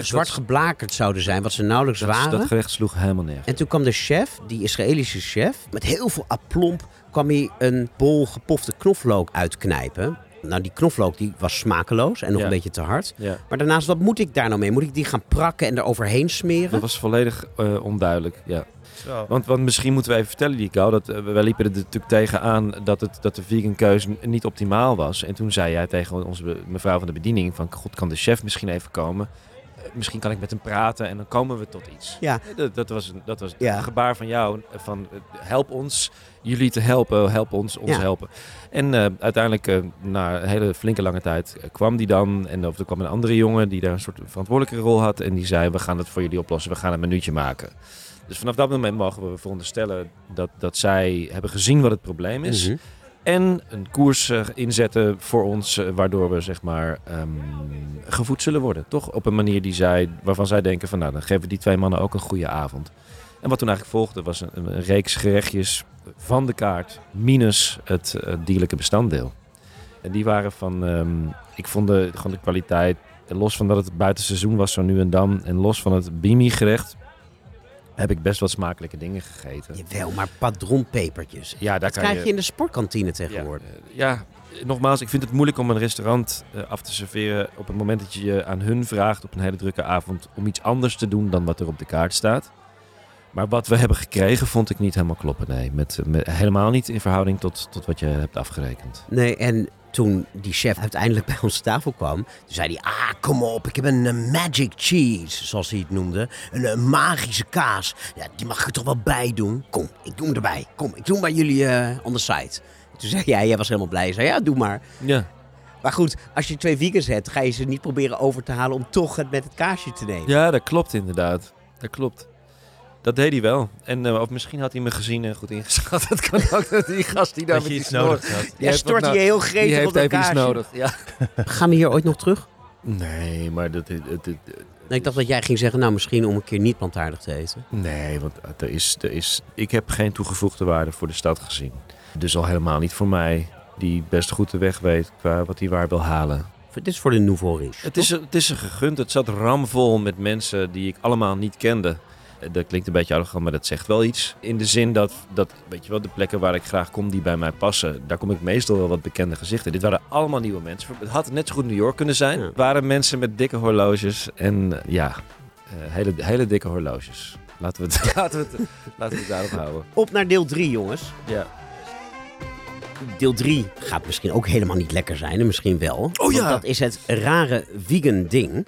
zwart geblakerd zouden zijn, wat ze nauwelijks waren. Dat gerecht sloeg helemaal nergens. En toen kwam de chef, die Israëlische chef, met heel veel aplomb kwam hij een bol gepofte knoflook uitknijpen. Nou, die knoflook die was smakeloos en nog een beetje te hard. Ja. Maar daarnaast, wat moet ik daar nou mee? Moet ik die gaan prakken en er overheen smeren? Dat was volledig onduidelijk, ja. Zo. Want misschien moeten we even vertellen, Dico, dat wij liepen er natuurlijk tegenaan dat de vegan keuze niet optimaal was. En toen zei jij tegen onze mevrouw van de bediening van, god, kan de chef misschien even komen? misschien kan ik met hem praten en dan komen we tot iets. Ja. Dat was een gebaar van jou, van help ons, jullie te helpen, help ons helpen. En uiteindelijk, na een hele flinke lange tijd, kwam die dan. En of er kwam een andere jongen die daar een soort verantwoordelijke rol had. En die zei, we gaan het voor jullie oplossen, we gaan een menuutje maken. Dus vanaf dat moment mogen we veronderstellen dat zij hebben gezien wat het probleem is. Mm-hmm. En een koers inzetten voor ons, waardoor we zeg maar gevoed zullen worden. Toch op een manier waarvan zij denken van nou, dan geven we die twee mannen ook een goede avond. En wat toen eigenlijk volgde was een reeks gerechtjes van de kaart minus het dierlijke bestanddeel. En die waren van, ik vond gewoon de kwaliteit, los van dat het buitenseizoen was zo nu en dan en los van het bimi gerecht... heb ik best wat smakelijke dingen gegeten. Jawel, maar padronpepertjes. Ja, dat krijg je in de sportkantine tegenwoordig. Ja, nogmaals, ik vind het moeilijk om een restaurant af te serveren... op het moment dat je je aan hun vraagt op een hele drukke avond... om iets anders te doen dan wat er op de kaart staat. Maar wat we hebben gekregen vond ik niet helemaal kloppen, nee. Helemaal niet in verhouding tot wat je hebt afgerekend. Nee, en... Toen die chef uiteindelijk bij onze tafel kwam, zei hij, kom op, ik heb een magic cheese, zoals hij het noemde. Een magische kaas. Ja, die mag je toch wel bij doen? Kom, ik doe hem erbij. Kom, ik doe hem bij jullie on the side. Toen zei hij, jij was helemaal blij. Hij zei, ja, doe maar. Ja. Maar goed, als je twee vegans hebt, ga je ze niet proberen over te halen om toch het met het kaasje te nemen. Ja, dat klopt inderdaad. Dat klopt. Dat deed hij wel. En, of misschien had hij me gezien en goed ingeschat. Dat kan ook dat die gast die daar met iets nodig had. Ja, stort hij heel gretig op elkaar. Die heeft even iets nodig. Ja. Gaan we hier ooit nog terug? Nee, maar dat... ik dacht dat jij ging zeggen, nou misschien om een keer niet plantaardig te eten. Nee, want ik heb geen toegevoegde waarde voor de stad gezien. Dus al helemaal niet voor mij, die best goed de weg weet qua wat hij waar wil halen. Dit is voor de nouveau riche. Het is een gegund. Het zat ramvol met mensen die ik allemaal niet kende. Dat klinkt een beetje arrogant, maar dat zegt wel iets. In de zin dat, weet je wel, de plekken waar ik graag kom die bij mij passen... daar kom ik meestal wel wat bekende gezichten. Dit waren allemaal nieuwe mensen. Het had net zo goed New York kunnen zijn. Het waren mensen met dikke horloges en hele, hele dikke horloges. Laten we het daarop houden. Op naar deel 3, jongens. Ja. Deel 3 gaat misschien ook helemaal niet lekker zijn. En misschien wel. Oh ja! Want dat is het rare vegan ding.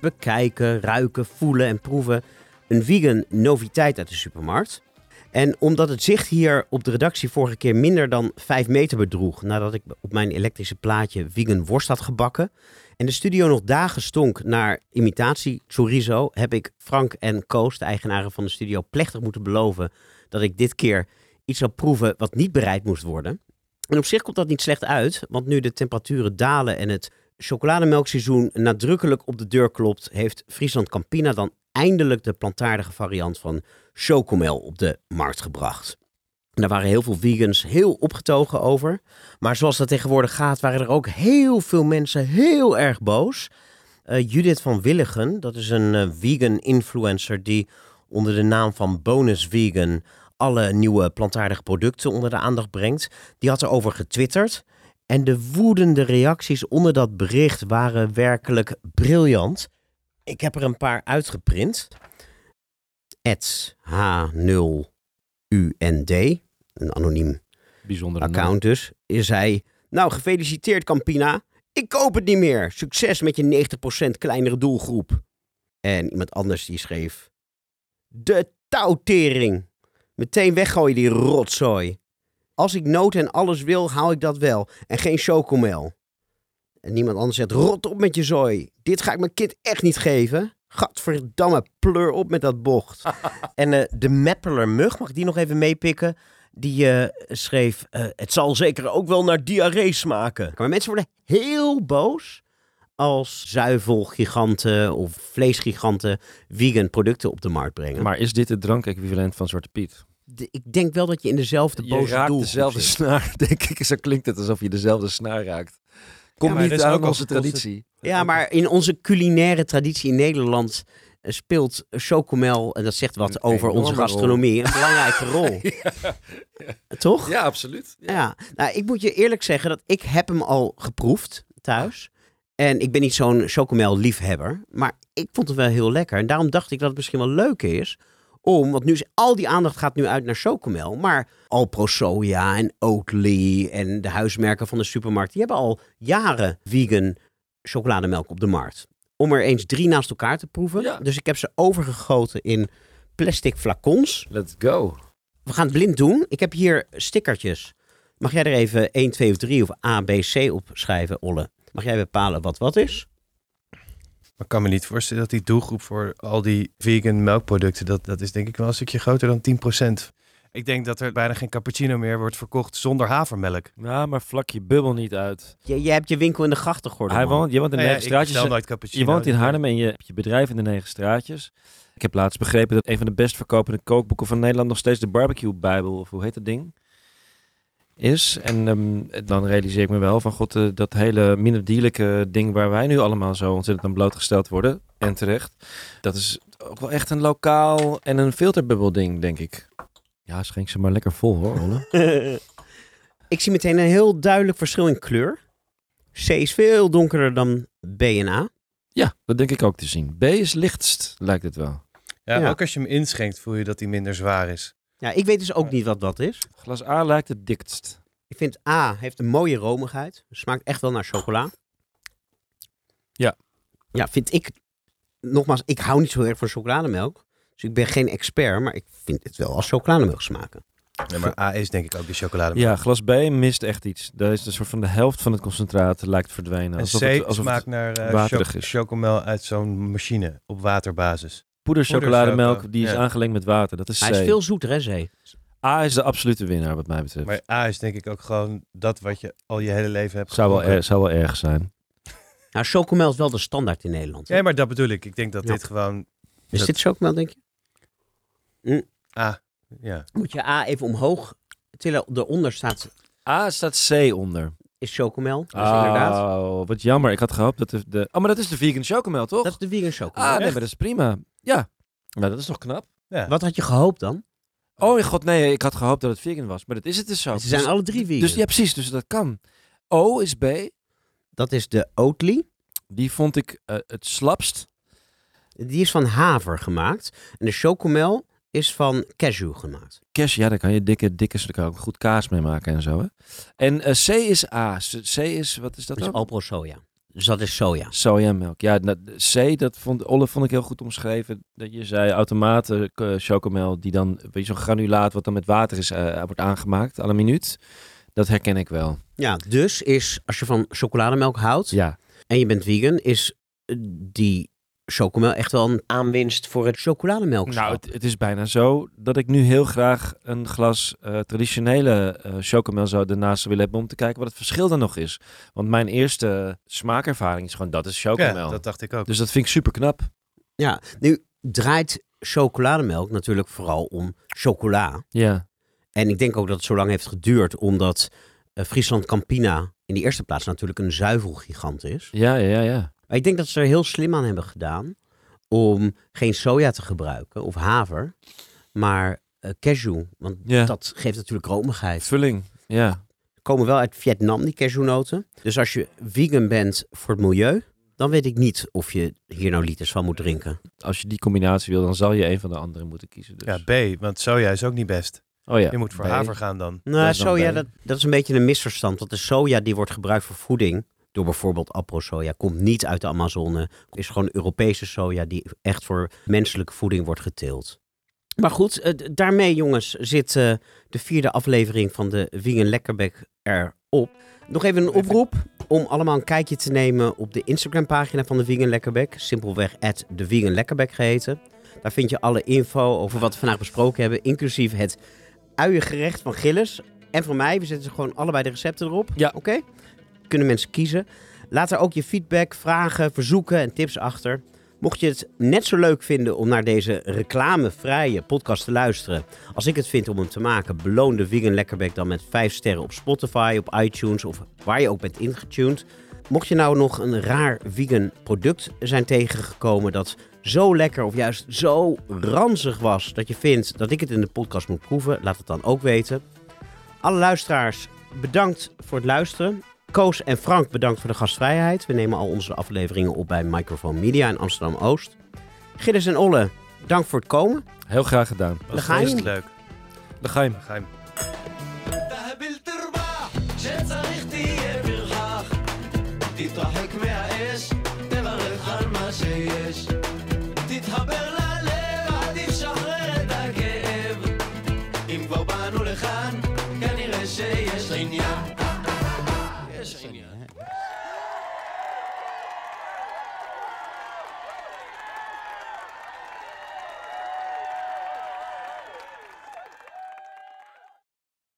Bekijken, ruiken, voelen en proeven... Een vegan noviteit uit de supermarkt. En omdat het zicht hier op de redactie vorige keer minder dan 5 meter bedroeg... nadat ik op mijn elektrische plaatje vegan worst had gebakken... en de studio nog dagen stonk naar imitatie chorizo... heb ik Frank en Koos, de eigenaren van de studio, plechtig moeten beloven... dat ik dit keer iets zou proeven wat niet bereid moest worden. En op zich komt dat niet slecht uit, want nu de temperaturen dalen... en het chocolademelkseizoen nadrukkelijk op de deur klopt... heeft Friesland Campina dan... eindelijk de plantaardige variant van Chocomel op de markt gebracht. En daar waren heel veel vegans heel opgetogen over. Maar zoals dat tegenwoordig gaat, waren er ook heel veel mensen heel erg boos. Judith van Willigen, dat is een vegan influencer die onder de naam van Bonus Vegan... alle nieuwe plantaardige producten onder de aandacht brengt. Die had erover getwitterd. En de woedende reacties onder dat bericht waren werkelijk briljant... Ik heb er een paar uitgeprint. H0UND, een anoniem bijzondere account dus, zei... Nou, gefeliciteerd Campina. Ik koop het niet meer. Succes met je 90% kleinere doelgroep. En iemand anders die schreef... De touwtering. Meteen weggooien die rotzooi. Als ik nood en alles wil, haal ik dat wel. En geen Chocomel. En niemand anders zegt, rot op met je zooi. Dit ga ik mijn kind echt niet geven. Gadverdamme, pleur op met dat bocht. En de Meppeler mug, mag ik die nog even meepikken? Die schreef, het zal zeker ook wel naar diarree smaken. Maar mensen worden heel boos als zuivelgiganten of vleesgiganten vegan producten op de markt brengen. Maar is dit het drankequivalent van Zwarte Piet? Ik denk wel dat je in dezelfde boze doel... Je raakt dezelfde snaar, denk ik. Zo klinkt het alsof je dezelfde snaar raakt. Komt niet uit onze traditie. Ja, maar in onze culinaire traditie in Nederland speelt Chocomel, en dat zegt wat over onze gastronomie, een belangrijke rol. Ja. Toch? Ja, absoluut. Ja. Nou, ik moet je eerlijk zeggen dat ik heb hem al geproefd thuis. En ik ben niet zo'n Chocomel-liefhebber, maar ik vond het wel heel lekker. En daarom dacht ik dat het misschien wel leuk is om, want nu is al die aandacht gaat nu uit naar Chocomel, maar Alpro soja en Oatly en de huismerken van de supermarkt, die hebben al jaren vegan chocolademelk op de markt. om er eens 3 naast elkaar te proeven. Ja. Dus ik heb ze overgegoten in plastic flacons. Let's go. We gaan het blind doen. Ik heb hier stickertjes. Mag jij er even 1, 2 of 3 of A, B, C op schrijven, Olle? Mag jij bepalen wat is? Maar ik kan me niet voorstellen dat die doelgroep voor al die vegan melkproducten... dat is denk ik wel een stukje groter dan 10%. Ik denk dat er bijna geen cappuccino meer wordt verkocht zonder havermelk. Ja, maar vlak je bubbel niet uit. Jij hebt je winkel in de grachten geworden. Je woont in de 9 straatjes. Je woont in Haarlem en je hebt je bedrijf in de 9 straatjes. Ik heb laatst begrepen dat een van de best verkopende kookboeken van Nederland... nog steeds de Barbecue Bijbel, of hoe heet dat ding... is. En dan realiseer ik me wel van god, dat hele minder dierlijke ding waar wij nu allemaal zo ontzettend aan blootgesteld worden, en terecht, dat is ook wel echt een lokaal en een filterbubbel ding, denk ik. Ja, schenk ze maar lekker vol hoor, Olle. Ik zie meteen een heel duidelijk verschil in kleur. C is veel donkerder dan B en A. Ja, dat denk ik ook te zien. B is lichtst, lijkt het wel. Ja. Ook als je hem inschenkt voel je dat hij minder zwaar is. Ja, ik weet dus ook niet wat dat is. Glas A lijkt het dikst. Ik vind A heeft een mooie romigheid. Smaakt echt wel naar chocola. Ja. Ja, vind ik... Nogmaals, ik hou niet zo erg van chocolademelk. Dus ik ben geen expert, maar ik vind het wel als chocolademelk smaken. Nee, maar A is denk ik ook de chocolademelk. Ja, glas B mist echt iets. Daar is een soort van de helft van het concentraat lijkt verdwenen. Alsof en C alsof smaakt het naar chocomel uit zo'n machine op waterbasis. Poederchocolademelk, die is aangelengd met water. Dat is C. Hij is veel zoeter, hè, Zee? A is de absolute winnaar, wat mij betreft. Maar A is denk ik ook gewoon dat wat je al je hele leven hebt gedronken. Zou wel erg zijn. Nou, chocomel is wel de standaard in Nederland. Ja, maar dat bedoel ik. Ik denk dat dit gewoon... Is dit chocomel, denk je? A, ja. Moet je A even omhoog tillen. Daaronder staat... A staat C onder. Is chocomel. Dus inderdaad. Oh, wat jammer. Ik had gehoopt dat Oh, maar dat is de vegan chocomel, toch? Dat is de vegan chocomel. Ah, nee, maar dat is prima. Ja. Nou, dat is toch knap? Ja. Wat had je gehoopt dan? Oh, god, nee. Ik had gehoopt dat het vegan was. Maar dat is het dus zo. Ze zijn alle 3 vegan. Dus ja, precies. Dus dat kan. O is B. Dat is de Oatly. Die vond ik het slapst. Die is van haver gemaakt. En de chocomel is van cashew gemaakt. Cashew, ja, daar kan je daar kan je ook goed kaas mee maken en zo. Hè? En C is A. C is, wat is dat dan? Dat is Alpro soja. Dus dat is soja. Sojamelk. Ja, C, dat vond ik heel goed omschreven. Dat je zei, automaten chocomel, die dan, weet je, zo'n granulaat wat dan met water is, wordt aangemaakt, alle minuut. Dat herken ik wel. Ja, dus is, als je van chocolademelk houdt en je bent vegan, is die... chocomel echt wel een aanwinst voor het chocolademelkschap. Nou, het is bijna zo dat ik nu heel graag een glas traditionele chocomel zou ernaast willen hebben om te kijken wat het verschil dan nog is. Want mijn eerste smaakervaring is gewoon, dat is chocomel. Ja, dat dacht ik ook. Dus dat vind ik super knap. Ja, nu draait chocolademelk natuurlijk vooral om chocola. Ja. En ik denk ook dat het zo lang heeft geduurd, omdat Friesland Campina in de eerste plaats natuurlijk een zuivelgigant is. Ja. Maar ik denk dat ze er heel slim aan hebben gedaan om geen soja te gebruiken of haver, maar cashew. Want dat geeft natuurlijk romigheid. Vulling, ja. Komen wel uit Vietnam, die cashewnoten. Dus als je vegan bent voor het milieu, dan weet ik niet of je hier nou liters van moet drinken. Als je die combinatie wil, dan zal je een van de andere moeten kiezen. Dus. Ja, B, want soja is ook niet best. Oh ja, je moet voor haver gaan dan. Nou, dat soja, dan dat is een beetje een misverstand. Want de soja die wordt gebruikt voor voeding... door bijvoorbeeld aprosoja, komt niet uit de Amazone. Is gewoon Europese soja die echt voor menselijke voeding wordt geteeld. Maar goed, daarmee jongens zit de 4e aflevering van de Vegan Lekkerbek erop. Nog even een oproep om allemaal een kijkje te nemen op de Instagram pagina van de Vegan Lekkerbek. Simpelweg @theveganlekkerbek geheten. Daar vind je alle info over wat we vandaag besproken hebben. Inclusief het uiengerecht van Gilles en van mij. We zetten gewoon allebei de recepten erop. Ja. Oké? Kunnen mensen kiezen. Laat er ook je feedback, vragen, verzoeken en tips achter. Mocht je het net zo leuk vinden om naar deze reclamevrije podcast te luisteren als ik het vind om hem te maken, beloon de Vegan Lekkerbek dan met 5 sterren op Spotify, op iTunes of waar je ook bent ingetuned. Mocht je nou nog een raar vegan product zijn tegengekomen dat zo lekker of juist zo ranzig was dat je vindt dat ik het in de podcast moet proeven, laat het dan ook weten. Alle luisteraars, bedankt voor het luisteren. Koos en Frank, bedankt voor de gastvrijheid. We nemen al onze afleveringen op bij Microphone Media in Amsterdam-Oost. Gilles en Olle, dank voor het komen. Heel graag gedaan. Dat was leuk. Legaim.